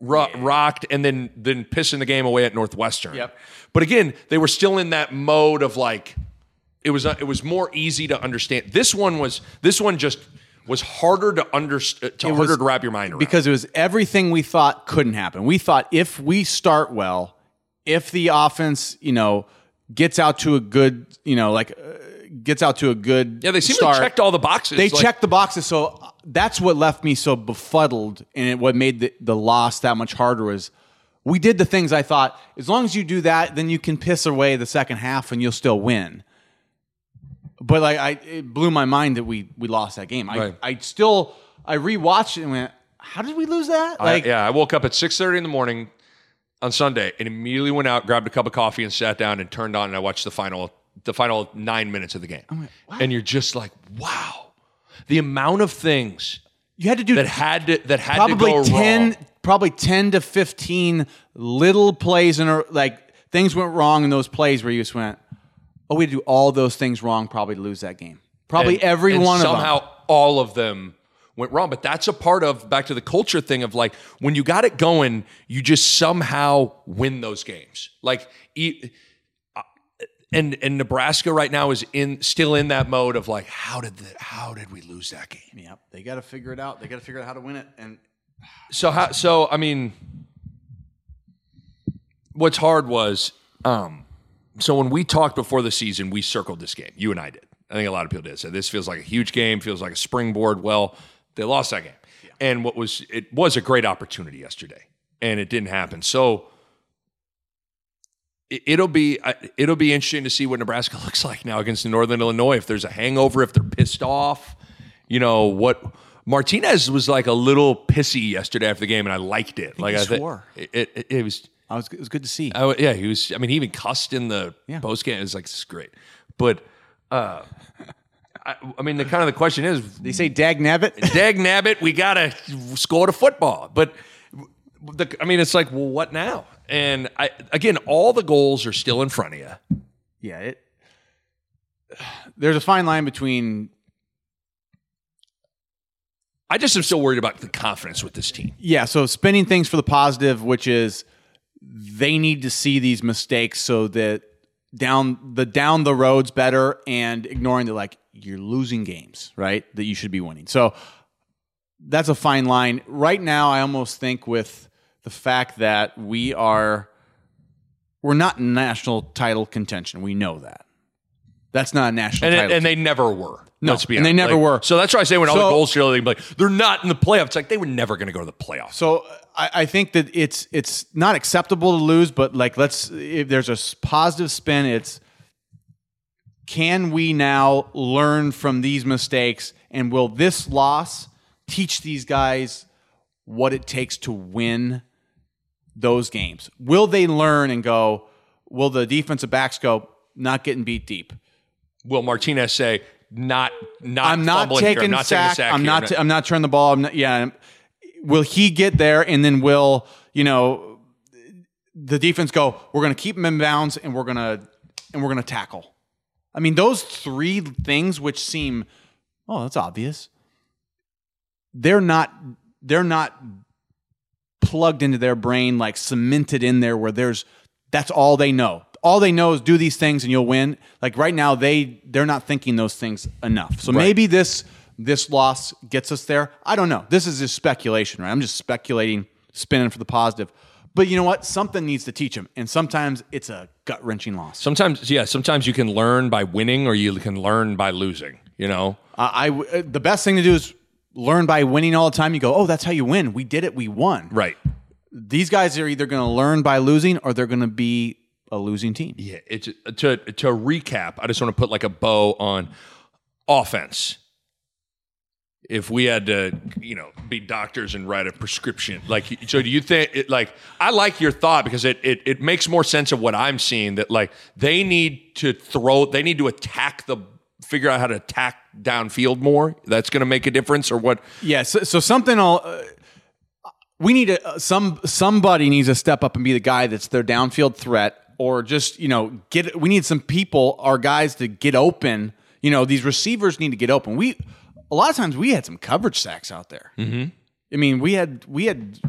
ro- yeah. rocked and then, then pissing the game away at Northwestern. Yep. But again, they were still in that mode of like, it was it was more easy to understand. This one was this one just was harder to understand, to it harder was, to wrap your mind around, because it was everything we thought couldn't happen. We thought if we start well, if the offense, you know, gets out to a good, you know, like uh, gets out to a good yeah, they seem start, to have checked all the boxes. They like, checked the boxes, so that's what left me so befuddled, and it, what made the, the loss that much harder was, we did the things I thought, as long as you do that, then you can piss away the second half and you'll still win. But like I, it blew my mind that we we lost that game. I, right. I still I rewatched it and went, how did we lose that? Like, I, yeah, I woke up at six thirty in the morning on Sunday and immediately went out, grabbed a cup of coffee, and sat down and turned on, and I watched the final the final nine minutes of the game. I'm like, what? And you're just like, wow, the amount of things you had to do that had to that had probably to go ten, wrong. Probably ten to fifteen little plays in a, like things went wrong in those plays where you just went, oh, we do all those things wrong probably to lose that game. Probably and, every and one of them. Somehow all of them went wrong. But that's a part of, back to the culture thing of like, when you got it going, you just somehow win those games. Like, and and Nebraska right now is in still in that mode of like, how did the, how did we lose that game? Yep, they got to figure it out. They got to figure out how to win it. And so how, so I mean, what's hard was. Um, So when we talked before the season, we circled this game. You and I did. I think a lot of people did. So this feels like a huge game, feels like a springboard. Well, they lost that game. Yeah. And what was it was a great opportunity yesterday, and it didn't happen. So it, it'll be it'll be interesting to see what Nebraska looks like now against Northern Illinois, if there's a hangover, if they're pissed off. You know, what Martinez was like a little pissy yesterday after the game, and I liked it. I think like he I swore. Th- it, it, it was I was, it was good to see. I, yeah, he was. I mean, he even cussed in the yeah. post game. It was like, this is great. But, uh, I, I mean, the kind of the question is, they say dag nabbit. dag nabbit, we got to score to football. But, the, I mean, it's like, well, what now? And, I again, all the goals are still in front of you. Yeah. It, there's a fine line between. I just am still worried about the confidence with this team. Yeah, so spinning things for the positive, which is, they need to see these mistakes so that down the down the road's better, and ignoring the like you're losing games, right? That you should be winning. So that's a fine line. Right now, I almost think with the fact that we are we're not in national title contention. We know that. That's not a national and title. It, and they never were. No, let's be and honest. They never like, were. So that's why I say when so, all the goals are like, they're not in the playoffs. It's like they were never going to go to the playoffs. So I, I think that it's it's not acceptable to lose, but like let's if there's a positive spin, it's can we now learn from these mistakes, and will this loss teach these guys what it takes to win those games? Will they learn and go? Will the defensive backs go not getting beat deep? Will Martinez say, not, not, I'm not taking the sack. I'm not, I'm not turning the ball. I'm not, yeah. Will he get there? And then will, you know, the defense go, we're going to keep him in bounds and we're going to, and we're going to tackle. I mean, those three things, which seem, oh, that's obvious. They're not, they're not plugged into their brain, like cemented in there where there's, that's all they know. All they know is do these things and you'll win. Like right now, they they're not thinking those things enough. So right. maybe this this loss gets us there. I don't know. This is just speculation, right? I'm just speculating, spinning for the positive. But you know what? Something needs to teach them, and sometimes it's a gut wrenching loss. Sometimes, yeah. Sometimes you can learn by winning, or you can learn by losing. You know, uh, I w- the best thing to do is learn by winning all the time. You go, oh, that's how you win. We did it. We won. Right. These guys are either going to learn by losing, or they're going to be a losing team. Yeah, it's to to recap, I just want to put like a bow on offense. If we had to, you know, be doctors and write a prescription, like, so do you think it, like, I like your thought because it, it it makes more sense of what I'm seeing, that like they need to throw, they need to attack the, figure out how to attack downfield more. That's going to make a difference, or what? Yeah, so, so something I'll, uh, we need a, some somebody needs to step up and be the guy that's their downfield threat, or just, you know, get, we need some people, our guys, to get open. You know, these receivers need to get open. We, a lot of times we had some coverage sacks out there. Mm-hmm. I mean, we had, we had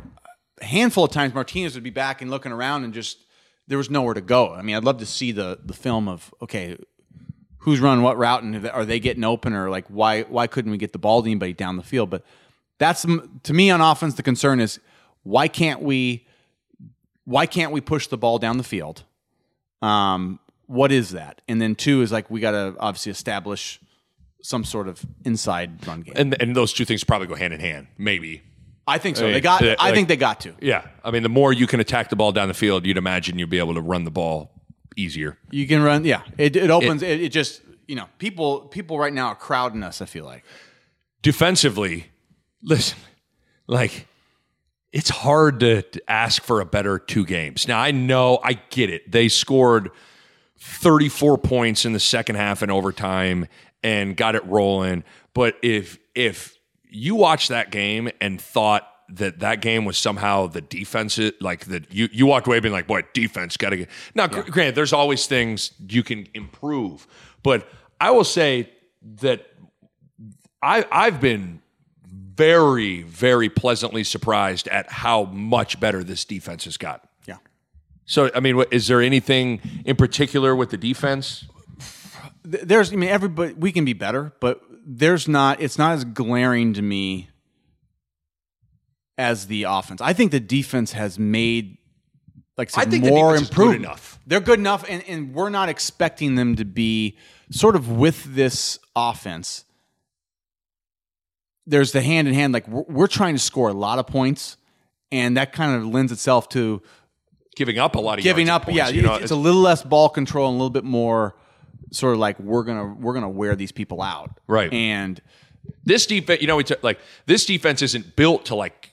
a handful of times Martinez would be back and looking around and just, there was nowhere to go. I mean, I'd love to see the the film of, okay, who's running what route, and are they getting open, or like, why why couldn't we get the ball to anybody down the field? But that's, to me, on offense, the concern is why can't we why can't we push the ball down the field? Um, what is that? And then two is like, we got to obviously establish some sort of inside run game, and and those two things probably go hand in hand, maybe. I think so. They got. Like, I think they got to. Yeah. I mean, the more you can attack the ball down the field, you'd imagine you'd be able to run the ball easier. You can run. Yeah. It it opens. It, it just, you know, people people right now are crowding us, I feel like. Defensively, listen, like, it's hard to, to ask for a better two games. Now, I know, I get it. They scored thirty-four points in the second half in overtime and got it rolling. But if if you watched that game and thought that that game was somehow the defense, like that you, you walked away being like, boy, defense got to get. Now, yeah. Granted, there's always things you can improve, but I will say that I, I've been very, very pleasantly surprised at how much better this defense has gotten. Yeah. So, I mean, is there anything in particular with the defense? There's, I mean, everybody, we can be better, but there's not, it's not as glaring to me as the offense. I think the defense has made, like, I said, I think more improvement. Enough. They're good enough, and, and we're not expecting them to be sort of with this offense. There's the hand in hand, like we're, we're trying to score a lot of points, and that kind of lends itself to giving up a lot of giving up. Points, yeah, you know, it's, it's a little less ball control and a little bit more. Sort of like we're gonna we're gonna wear these people out, right? And this defense, you know, we t- like this defense isn't built to like.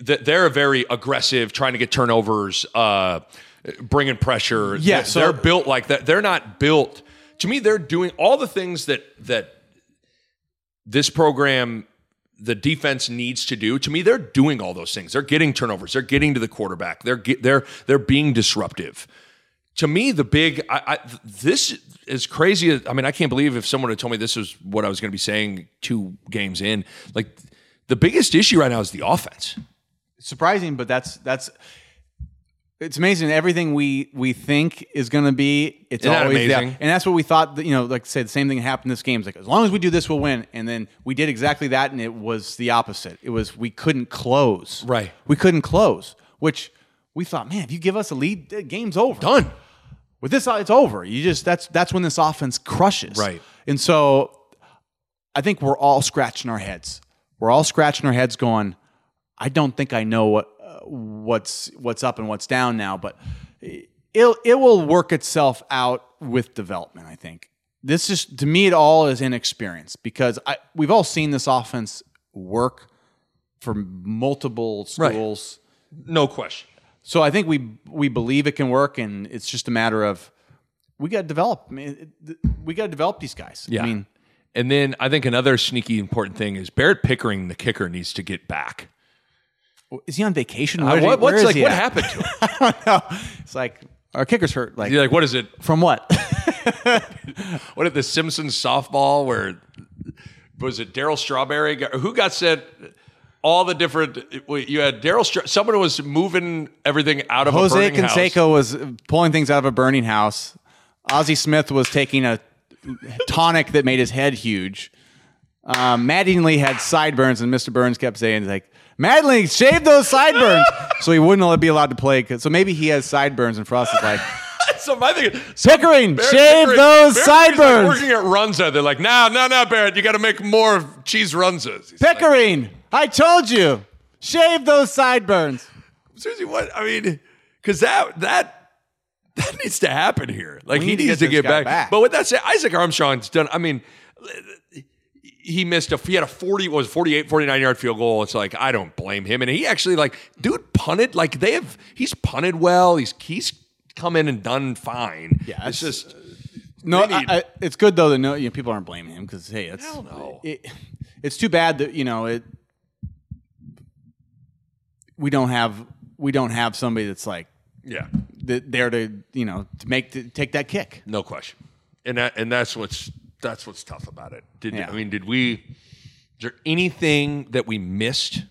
They're very aggressive, trying to get turnovers, uh, bringing pressure. Yeah, they're, so, they're built like that. They're not built. To me, they're doing all the things that that this program, the defense needs to do. To me, they're doing all those things. They're getting turnovers. They're getting to the quarterback. They're get, they're they're being disruptive. To me, the big, I, I, this is crazy. As, I mean, I can't believe if someone had told me this was what I was going to be saying two games in. Like, the biggest issue right now is the offense. It's surprising, but that's, that's, it's amazing. Everything we, we think is going to be, it's Isn't always that. And that's what we thought, you know, like I said, the same thing happened this game. It's like, as long as we do this, we'll win. And then we did exactly that, and it was the opposite. It was, we couldn't close. Right. We couldn't close, which we thought, man, if you give us a lead, the game's over. Done. With this, it's over. You just that's that's when this offense crushes, right? And so, I think we're all scratching our heads. We're all scratching our heads, going, "I don't think I know what uh, what's what's up and what's down now." But it it will work itself out with development. I think this is, to me, it all is inexperience, because I, we've all seen this offense work for multiple schools, right. No question. So I think we we believe it can work, and it's just a matter of we got to develop. I mean, we got to develop these guys. Yeah. I mean, and then I think another sneaky important thing is Barrett Pickering, the kicker, needs to get back. Is he on vacation? Uh, what, what's like? What at? happened to him? I don't know. It's like our kicker's hurt. Like, you're like, what is it? From what? What if the Simpsons softball? Where was it? Darryl Strawberry? Who got sent? All the different, you had Daryl, Str- someone was moving everything out of Jose a burning Canseco house. Jose Canseco was pulling things out of a burning house. Ozzie Smith was taking a tonic that made his head huge. Um, Mattingly had sideburns, and Mister Burns kept saying, like, Mattingly, shave those sideburns. So he wouldn't be allowed to play. So maybe he has sideburns, and Frost is like, so my thing is, Pickering, Barrett, shave Barrett, those Barrett, sideburns. Like working at Runza, they're like, no, no, no, Barrett, you got to make more cheese Runzas. He's Pickering. Like, I told you, shave those sideburns. Seriously, what? I mean, because that that that needs to happen here. Like, we he need needs to get, to get back. back. But with that said, Isaac Armstrong's done. I mean, he missed a he had a forty what was it, forty-eight, forty-nine yard field goal. It's like, I don't blame him. And he actually, like, dude punted like they have. He's punted well. He's he's come in and done fine. Yeah, it's just uh, no. I, I, it's good though that no, you know, people aren't blaming him, because hey, it's hell no. It, it's too bad that, you know, it. we don't have we don't have somebody that's like yeah th- there to you know to make to take that kick. No question, and that, and that's what's that's what's tough about it. Did yeah. I mean? Did we? Is there anything that we missed?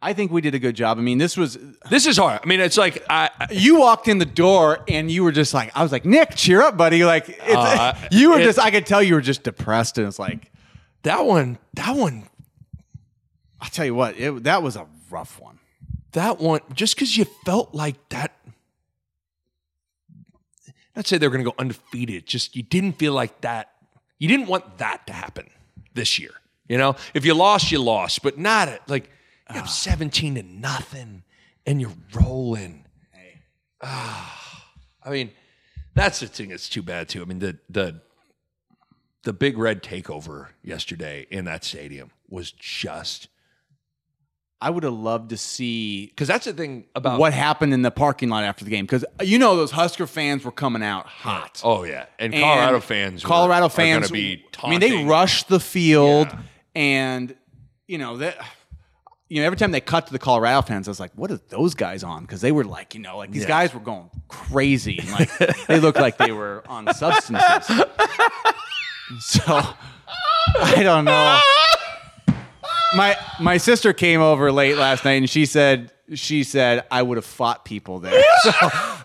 I think we did a good job. I mean, this was this is hard. I mean, it's like I, I, you walked in the door and you were just like, I was like, Nick, cheer up, buddy. Like it's, uh, you were it, just, I could tell you were just depressed, and it's like that one, that one. I'll tell you what, it, that was a rough one. That one, just because you felt like that. I'd say they're going to go undefeated. Just you didn't feel like that. You didn't want that to happen this year. You know, if you lost, you lost, but not at, like. You have seventeen to nothing, and you're rolling. Hey. Ah, I mean, that's the thing that's too bad too. I mean, the the the big red takeover yesterday in that stadium was just. I would have loved to see because that's the thing about what happened in the parking lot after the game. Because you know those Husker fans were coming out hot. Oh yeah, and Colorado and fans. Colorado were, fans are going to be taunting. I mean, they rushed the field, yeah. and you know that. You know, every time they cut to the Colorado fans, I was like, what are those guys on? Because they were like, you know, like these yeah. guys were going crazy. And like they looked like they were on substances. So I don't know. My my sister came over late last night and she said, she said, I would have fought people there. So,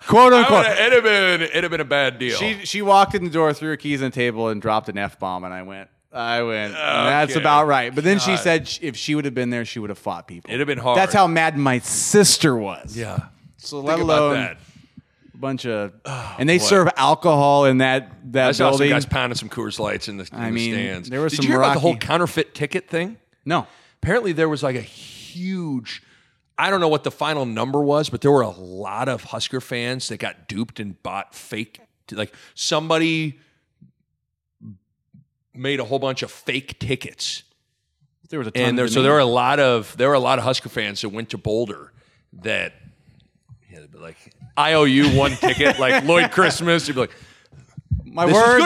quote unquote. It'd have been, it'd have been a bad deal. She she walked in the door, threw her keys on the table, and dropped an F-bomb, and I went. I went, okay. That's about right. But then God. She said if she would have been there, she would have fought people. It'd have been hard. That's how mad my sister was. Yeah. So let alone that. A bunch of, oh, and they boy. serve alcohol in that that I saw building. Some guys pounding some Coors Lights in the, in I mean, the stands. There was Did some you hear Rocky. About the whole counterfeit ticket thing? No. Apparently there was like a huge, I don't know what the final number was, but there were a lot of Husker fans that got duped and bought fake, like somebody made a whole bunch of fake tickets. There was a ton and there, so there were a lot of there were a lot of Husker fans that went to Boulder that yeah, they'd be like I owe you one ticket like Lloyd Christmas. You'd be like, my word,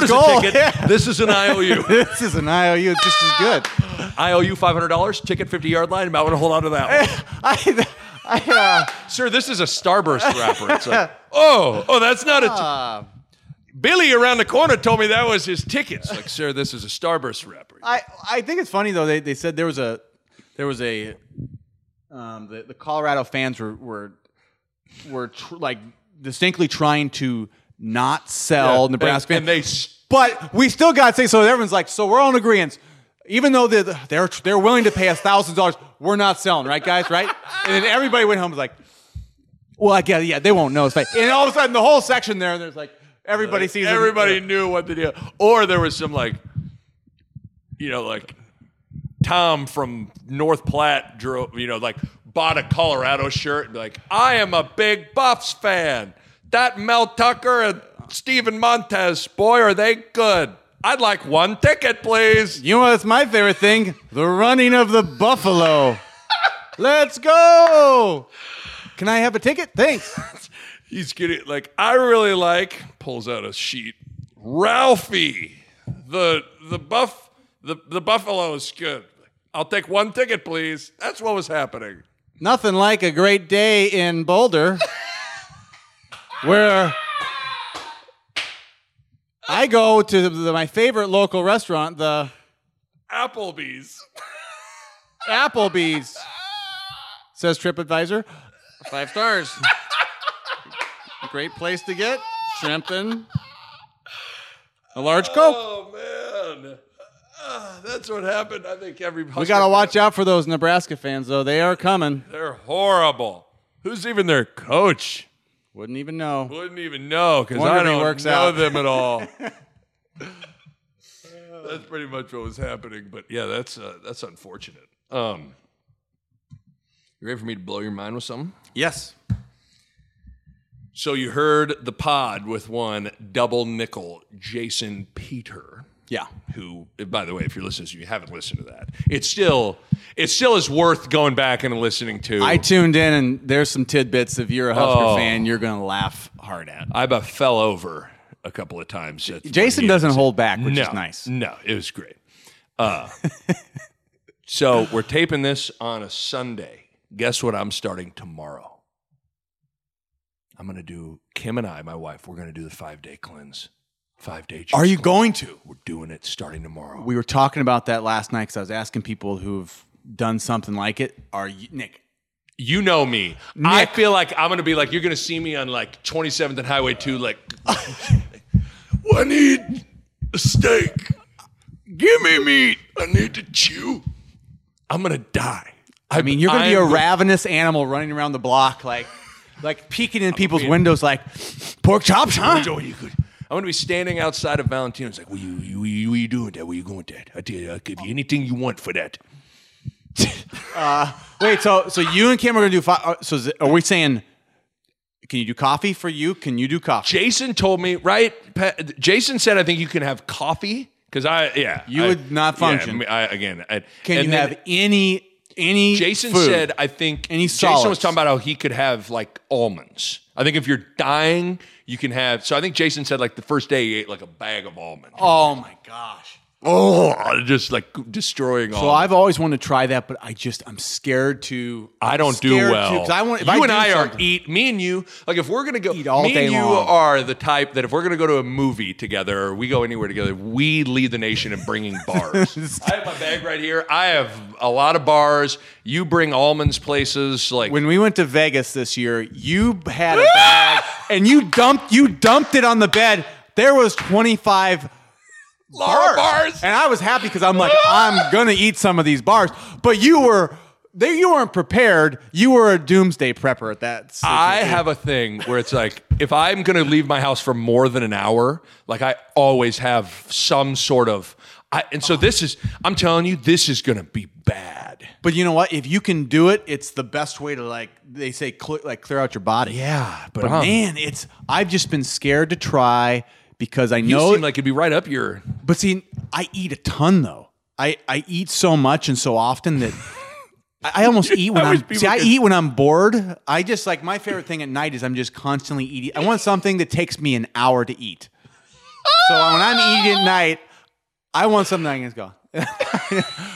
yeah. This is an I O U. This is an I O U. It's just as good. I O U five hundred dollars ticket fifty yard line. Might want to hold on to that one. I, I, uh, Sir, this is a Starburst wrapper. It's like oh oh that's not a. T- uh, Billy around the corner told me that was his tickets. Like, sir, this is a Starburst wrapper. I, I think it's funny though. They they said there was a there was a um, the the Colorado fans were were were tr- like distinctly trying to not sell yeah, Nebraska, and, and they but we still got to say so. Everyone's like, so we're all in agreement, even though they're they're they're willing to pay us thousands of dollars, we're not selling, right, guys, right? And then everybody went home and was like, well, I guess yeah, they won't know. It's like, and all of a sudden the whole section there, there's like. Everybody sees. Everybody him. Knew what to do, or there was some like, you know, like Tom from North Platte drove, you know, like bought a Colorado shirt and be like, I am a big Buffs fan. That Mel Tucker and Steven Montez, boy, are they good. I'd like one ticket, please. You know what's my favorite thing? The running of the Buffalo. Let's go. Can I have a ticket? Thanks. He's getting like I really like pulls out a sheet. Ralphie, the the buff the, the Buffalo is good. I'll take one ticket, please. That's what was happening. Nothing like a great day in Boulder, where I go to the, my favorite local restaurant, the Applebee's. Applebee's says TripAdvisor, five stars. Great place to get shrimp and a large Coke. Oh, man. Uh, that's what happened. I think every Husker we got to watch out for those Nebraska fans, though. They are coming. They're horrible. Who's even their coach? Wouldn't even know. Wouldn't even know because I don't know out. them at all. That's pretty much what was happening. But, yeah, that's uh, that's unfortunate. Um, you ready for me to blow your mind with something? Yes. So you heard the pod with one double nickel, Jason Peter. Yeah. Who, by the way, if you're listening, you haven't listened to that. It's still, it still is worth going back and listening to. I tuned in, and there's some tidbits. If you're a Husker oh, fan, you're going to laugh hard at. I about fell over a couple of times. Jason doesn't hold back, which no, is nice. No, it was great. Uh, so we're taping this on a Sunday guess what I'm starting tomorrow? I'm going to do, Kim and I, my wife, we're going to do the five-day cleanse. Five-day juice. Are you cleanse. Going to? We're doing it starting tomorrow. We were talking about that last night because I was asking people who've done something like it. Are you, Nick? You know me. Nick. I feel like I'm going to be like, you're going to see me on like twenty-seventh and Highway two, like, I need a steak. Give me meat. I need to chew. I'm going to die. I, I mean, you're going to be a ravenous animal running around the block, like, like peeking in I'm people's windows, like, pork chops, huh? I'm going to be standing outside of Valentino's, like, what are you, what you, what you doing with that? What are you going with that? I tell you, I'll give you anything you want for that. uh, wait, so so you and Kim are going to do five, so is it, are we saying, can you do coffee for you? Can you do coffee? Jason told me, right? Pat, Jason said, I think you can have coffee, because I, yeah. You I, would not function. Yeah, I, again. I, can you then, have any any Jason food, said, I think, any solids. Jason was talking about how he could have, like, almonds. I think if you're dying, you can have, so I think Jason said, like, the first day he ate, like, a bag of almonds. Oh, my gosh. Oh, just like destroying all. So I've always wanted to try that, but I just I'm scared to. I'm I don't do well. To, I want, you I and I are eat. Me and you, like if we're gonna go, eat all me day and you long. Are the type that if we're gonna go to a movie together, or we go anywhere together, we lead the nation in bringing bars. I have my bag right here. I have a lot of bars. You bring almonds places like when we went to Vegas this year. You had a bag and you dumped you dumped it on the bed. There was twenty-five. Bars. bars. And I was happy because I'm like, I'm going to eat some of these bars. But you were, they, you weren't prepared. You were a doomsday prepper at that. I have a thing where it's like, if I'm going to leave my house for more than an hour, like I always have some sort of, I, and so this is, I'm telling you, this is going to be bad. But you know what? If you can do it, it's the best way to like, they say, cl- like clear out your body. Yeah. But, but um, man, it's, I've just been scared to try. Because I know you seem like it'd be right up your. But see, I eat a ton though. I, I eat so much and so often that I, I almost eat when I'm. See, I eat when I'm bored. I just like my favorite thing at night is I'm just constantly eating. I want something that takes me an hour to eat. So when I'm eating at night, I want something I can just go,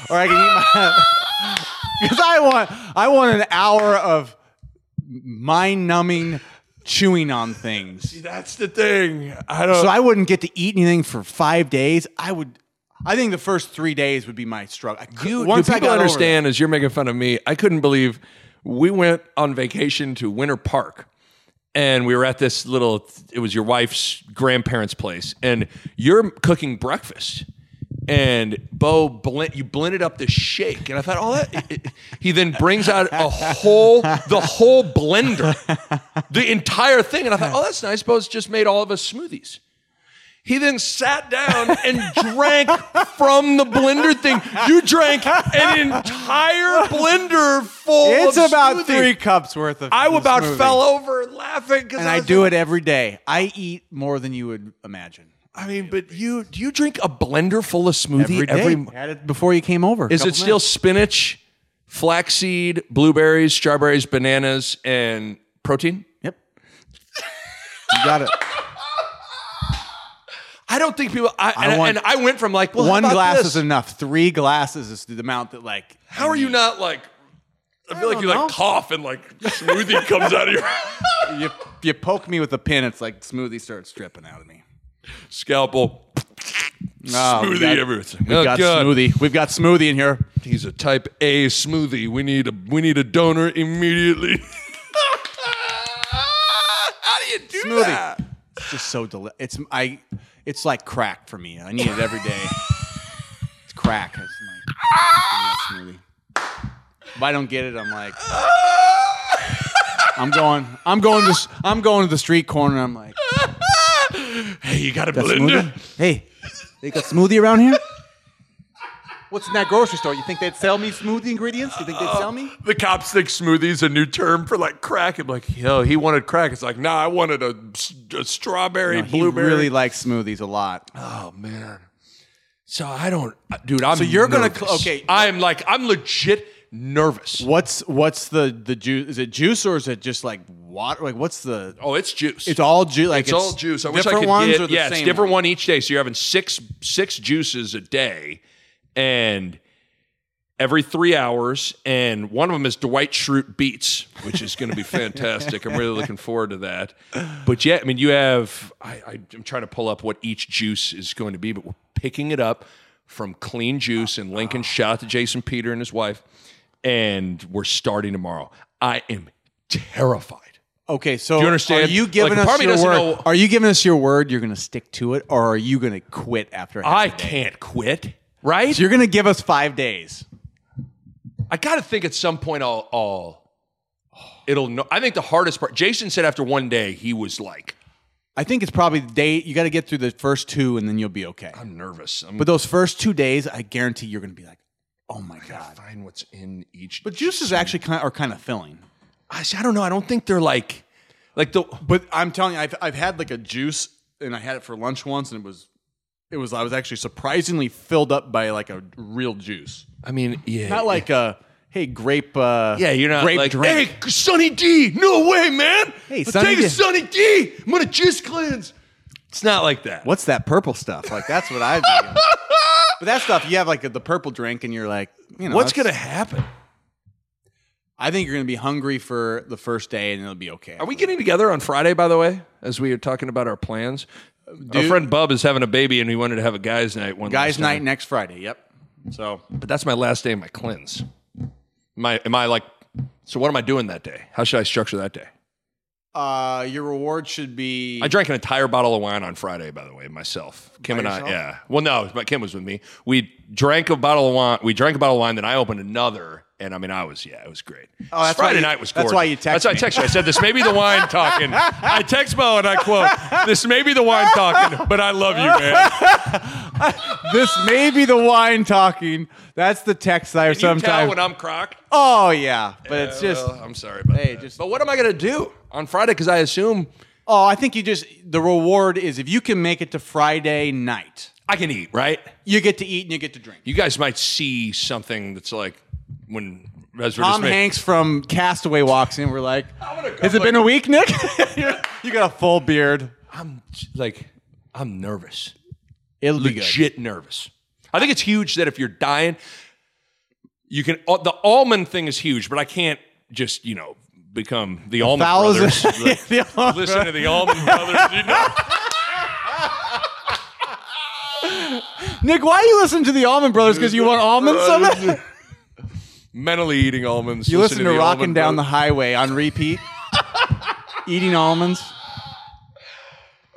or I can eat my. Because I want I want an hour of mind-numbing. Chewing on things. See, that's the thing. I don't. So I wouldn't get to eat anything for five days. I would. I think the first three days would be my struggle. I could, you, once do people I got understand, over as you're making fun of me, I couldn't believe we went on vacation to Winter Park, and we were at this little. It was your wife's grandparents' place, and you're cooking breakfast. And Bo, blend, you blended up the shake, and I thought, oh, that. It, it. He then brings out a whole, the whole blender, the entire thing, and I thought, oh, that's nice. Bo's just made all of us smoothies. He then sat down and drank from the blender thing. You drank an entire blender full. It's of It's about smoothie. Three cups worth of. I about smoothie. Fell over laughing because and I, I do like, it every day. I eat more than you would imagine. I mean, but you do you drink a blender full of smoothie every day? Every, had it before you came over. Is it still minutes. Spinach, flaxseed, blueberries, strawberries, bananas, and protein? Yep. You got it. I don't think people. I, I and, want, and I went from like well, one glass this? Is enough. Three glasses is the amount that like. How are you not like? I feel I like you know. Like cough and like smoothie comes out of your. you you poke me with a pin. It's like smoothie starts dripping out of me. Scalpel, oh, smoothie, got, everything. We've oh, got God. smoothie. We've got smoothie in here. He's a type A smoothie. We need a we need a donor immediately. How do you do smoothie. That? It's just so delicious. It's I. It's like crack for me. I need it every day. It's crack. It's like, it's smoothie. If I don't get it, I'm like, I'm going. I'm going to. I'm going to the street corner. I'm like. Hey, you got a blender? Smoothie? Hey, they got smoothie around here? What's in that grocery store? You think they'd sell me smoothie ingredients? You think they'd sell me? Uh, the cops think smoothie's a new term for like crack. I'm like, yo, he wanted crack. It's like, nah, I wanted a, a strawberry, no, blueberry. He really likes smoothies a lot. Oh, man. So I don't, dude, I'm So you're going to, okay. I'm like, I'm legit nervous. What's what's the the juice? Is it juice or is it just like water? Like what's the? Oh, it's juice. It's all juice. Like it's, it's all juice. I wish I could ones get. Or the yeah, same it's different one? One each day. So you're having six six juices a day, and every three hours, and one of them is Dwight Schrute Beats, which is going to be fantastic. I'm really looking forward to that. But yeah, I mean, you have, I, I, I'm trying to pull up what each juice is going to be, but we're picking it up from Clean Juice in Lincoln. Shout out to Jason Peter and his wife. And we're starting tomorrow. I am terrified. Okay, so do you understand? Are you giving like, us your word? Know, are you giving us your word? You're going to stick to it, or are you going to quit after? Half I can't quit, right? So you're going to give us five days. I got to think at some point I'll, I'll it'll. No, I think the hardest part. Jason said after one day he was like, I think it's probably the day you got to get through the first two, and then you'll be okay. I'm nervous, I'm, but those first two days, I guarantee you're going to be like, oh my I god, find what's in each. But juices juice. actually kind of, are kind of filling. I don't know. I don't think they're like, like the. But I'm telling you, I've I've had like a juice, and I had it for lunch once, and it was, it was. I was actually surprisingly filled up by like a real juice. I mean, yeah, not like yeah. a hey grape. Uh, yeah, you're not grape like drink. Hey, Sunny D. No way, man. Hey, I'll Sunny take D. a Sunny D. I'm gonna juice cleanse. It's not like that. What's that purple stuff? Like that's what I. But that stuff, you have like a, the purple drink, and you're like, you know, what's gonna happen? I think you're going to be hungry for the first day, and it'll be okay. Are we getting together on Friday, by the way, as we are talking about our plans? Dude, our friend Bub is having a baby, and we wanted to have a guys' night one Guys' night next Friday, yep. So, but that's my last day of my cleanse. Am I, am I like, so what am I doing that day? How should I structure that day? Uh, your reward should be... I drank an entire bottle of wine on Friday, by the way, myself. Kim and yourself? I, yeah. Well, no, but Kim was with me. We drank a bottle of wine. We drank a bottle of wine, then I opened another. And I mean, I was, yeah, it was great. Oh, that's Friday you, night was gorgeous. That's why you texted That's why I texted you. I said, this may be the wine talking. I text Bo and I quote, this may be the wine talking, but I love you, man. This may be the wine talking. That's the text I sometimes. Can you tell when I'm crocked? Oh, yeah. But yeah, it's just. Well, I'm sorry about hey, that. Just, but what am I going to do on Friday? Because I assume. Oh, I think you just, the reward is if you can make it to Friday night. I can eat, right? You get to eat and you get to drink. You guys might see something that's like. When Tom Hanks from Castaway walks in, we're like, has it been a week, Nick? You got a full beard. I'm like, I'm nervous. It'll be good. Legit nervous. I think it's huge that if you're dying, you can, the almond thing is huge, but I can't just, you know, become the, the Allman Brothers. Like, the Allman listen to the Allman Brothers. You know? Nick, why do you listen to the Allman Brothers? Because you want almonds on it? Mentally eating almonds. You listen to, to Rockin' Down Brothers. The Highway on repeat. Eating almonds.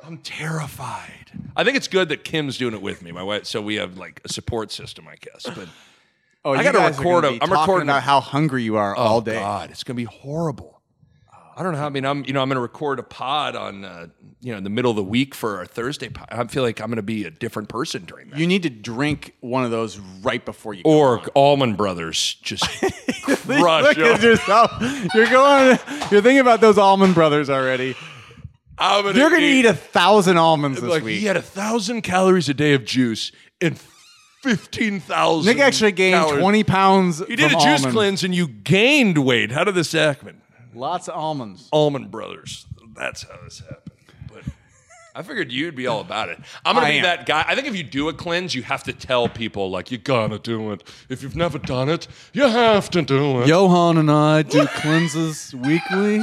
I'm terrified. I think it's good that Kim's doing it with me, my wife. So we have like a support system, I guess. But oh, I got to record. A, I'm recording about how hungry you are oh, all day. God, it's gonna be horrible. I don't know. I mean, I'm you know I'm gonna record a pod on uh, you know in the middle of the week for our Thursday pod. I feel like I'm gonna be a different person during that. You need to drink one of those right before you. Or go Allman Brothers just crush yourself. You're going. You're thinking about those Allman Brothers already. I'm gonna you're gonna eat, eat a thousand almonds this like, week. He had a thousand calories a day of juice and fifteen thousand. Nick actually gained calories. twenty pounds. He did from a juice almonds. Cleanse and you gained weight. How did this happen? Lots of almonds. Allman Brothers. That's how this happened. But I figured you'd be all about it. I'm going to be am. that guy. I think if you do a cleanse, you have to tell people, like, you got to do it. If you've never done it, you have to do it. Johan and I do cleanses weekly.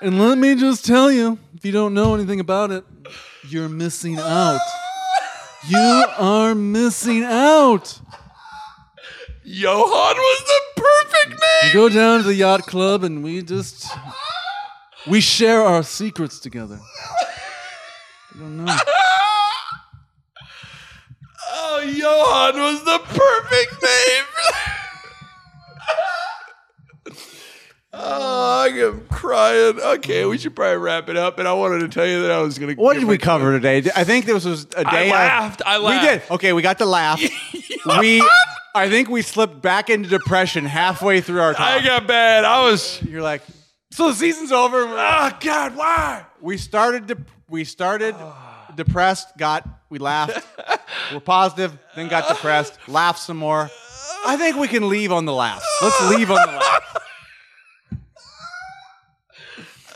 And let me just tell you, if you don't know anything about it, you're missing out. You are missing out. Johan was the perfect name. We go down to the yacht club and we just we share our secrets together. I don't know. Oh, Johan was the perfect name. Oh, I'm crying. Okay, we should probably wrap it up. And I wanted to tell you that I was going to. What did we cover it. today? I think this was a day. I laughed. I, I laughed. We did. Okay, we got to laugh. we. I think we slipped back into depression halfway through our time. I got bad. I was. You're like, so the season's over. Oh God, why? We started. De- we started depressed. Got. We laughed. We're positive. Then got depressed. Laughed some more. I think we can leave on the laugh. Let's leave on the laugh.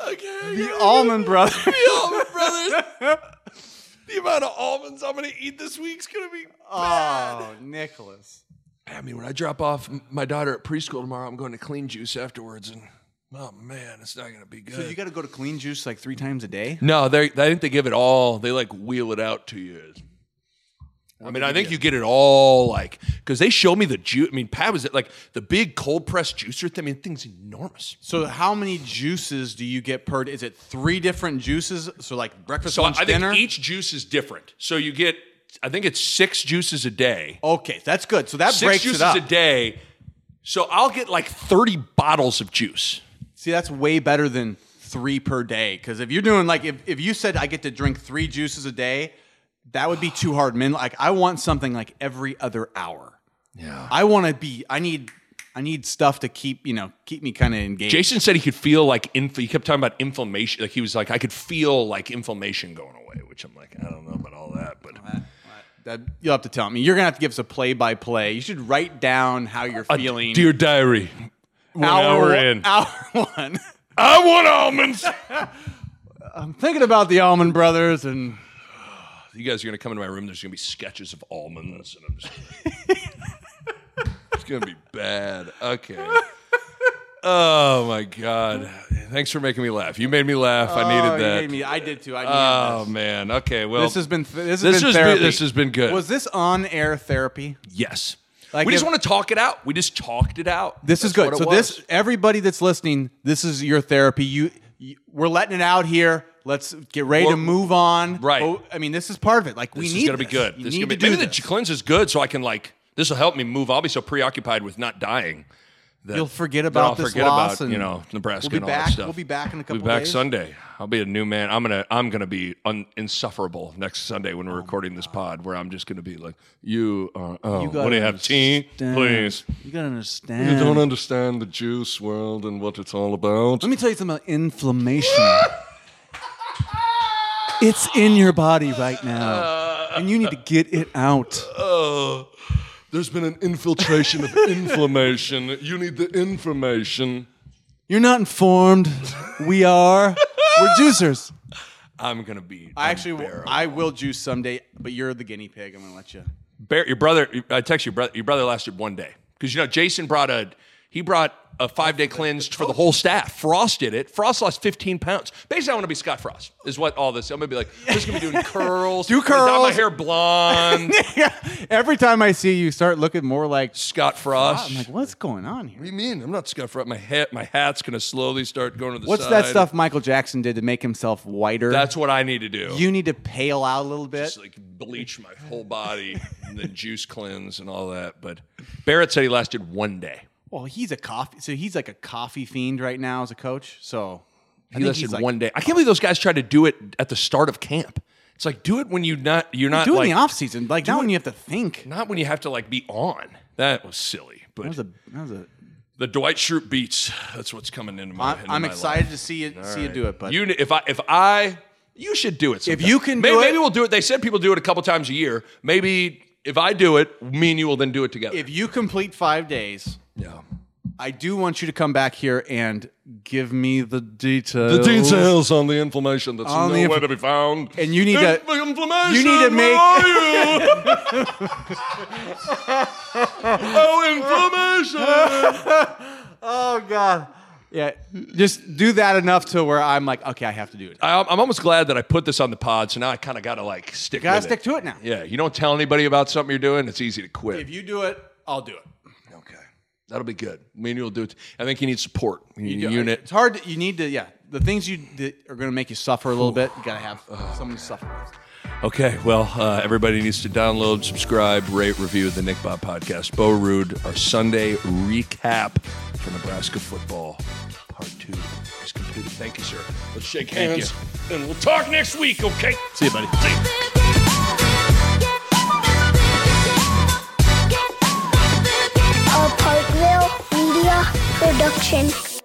Okay. The Allman Brothers. The Allman Brothers. The amount of almonds I'm going to eat this week's going to be bad. Oh, Nicholas. I mean, when I drop off my daughter at preschool tomorrow, I'm going to Clean Juice afterwards, and oh man, it's not going to be good. So you got to go to Clean Juice like three times a day? No, they. I think they give it all. They like wheel it out to you. What I mean, I think get? you get it all, like, because they show me the juice. I mean, Pat was at, like, the big cold press juicer thing. I mean, the thing's enormous. So how many juices do you get per? Is it three different juices? So like breakfast, so lunch, I dinner? I think each juice is different. So you get, I think it's six juices a day. Okay, that's good. So that six breaks it up. Six juices a day. So I'll get like thirty bottles of juice. See, that's way better than three per day. Because if you're doing like, if, if you said I get to drink three juices a day, that would be too hard, man. Like I want something like every other hour. Yeah. I want to be, I need, I need stuff to keep, you know, keep me kind of engaged. Jason said he could feel like, inf- he kept talking about inflammation. Like he was like, I could feel like inflammation going away, which I'm like, I don't know about all that, but. All right. That, you'll have to tell me. You're going to have to give us a play-by-play. You should write down how you're a feeling. Dear diary. One hour, hour in. Hour one. I want almonds. I'm thinking about the Allman Brothers, and you guys are going to come into my room. There's going to be sketches of almonds, and I'm just gonna... It's going to be bad. Okay. Oh, my God. Thanks for making me laugh. You made me laugh. Oh, I needed that. You made me. I did, too. I needed oh, this. man. Okay, well. This has been th- this has this been therapy. Been, this has been good. Was this on-air therapy? Yes. Like we if, just want to talk it out. We just talked it out. This that's is good. So was. this, everybody that's listening, this is your therapy. You, you We're letting it out here. Let's get ready We're, to move on. Right. Oh, I mean, this is part of it. Like, this we need this. This is going to be good. You this is gonna be, maybe this. the cleanse is good, so I can, like, this will help me move. I'll be so preoccupied with not dying. That, You'll forget about this forget loss about, and you know, Nebraska we'll and all back, that stuff. We'll be back in a couple days. We'll be back days. Sunday. I'll be a new man. I'm gonna I'm gonna be un, insufferable next Sunday when we're oh recording this pod, where I'm just gonna be like, you are. Oh, you what do you have, tea? Please. You gotta understand. You don't understand the juice world and what it's all about. Let me tell you something about inflammation. It's in your body right now, uh, and you need to get it out. Oh. Uh, There's been an infiltration of inflammation. You need the information. You're not informed. We are. We're juicers. I'm going to be. I actually, I will juice someday, but you're the guinea pig. I'm going to let you. Bear, your brother, I text your brother, your brother lasted one day. Because, you know, Jason brought a, he brought a five-day cleanse for the whole staff. Frost did it. Frost lost fifteen pounds. Basically, I want to be Scott Frost, is what all this, I'm going to be like, I'm just going to be doing curls. Do curls. Dye my hair blonde. Yeah. Every time I see you start looking more like Scott Frost. Frost. I'm like, what's going on here? What do you mean? I'm not Scott Frost. My hat, my hat's going to slowly start going to the what's side. What's that stuff Michael Jackson did to make himself whiter? That's what I need to do. You need to pale out a little bit. Just like bleach my whole body and then juice cleanse and all that. But Barrett said he lasted one day. Well, he's a coffee, so he's like a coffee fiend right now as a coach. So I he lasted like, one day. I can't believe those guys tried to do it at the start of camp. It's like do it when you not you're not do it like, in the off season, like not it, when you have to think, not when you have to like be on. That was silly. But that was a, that was a the Dwight Schrute beats. That's what's coming into my. I'm, head I'm in my excited life. to see you All see right. you do it, but you if I if I you should do it. Sometime. If you can, maybe, do maybe it, we'll do it. They said people do it a couple times a year. Maybe if I do it, me and you will then do it together. If you complete five days. Yeah, I do want you to come back here and give me the details. The details on the inflammation that's on nowhere inf- to be found. And you need In- to inflammation. You need to make. Oh, inflammation! Oh God. Yeah, just do that enough to where I'm like, okay, I have to do it. I, I'm almost glad that I put this on the pod, so now I kind of got to like stick. You gotta with stick it. to it now. Yeah, you don't tell anybody about something you're doing. It's easy to quit. If you do it, I'll do it. That'll be good. Me and you will do it. I think you need support. You need a unit. It's hard. To, you need to, yeah. The things you that are going to make you suffer a little Ooh. bit, you got to have oh, someone to suffer with. Okay. Well, uh, everybody needs to download, subscribe, rate, review the Nick Bob Podcast. Bo Ruud, our Sunday recap for Nebraska football. Part two is completed. Thank you, sir. Let's shake hands. And we'll talk next week, okay? See you, buddy. See you. Parkville Media Production.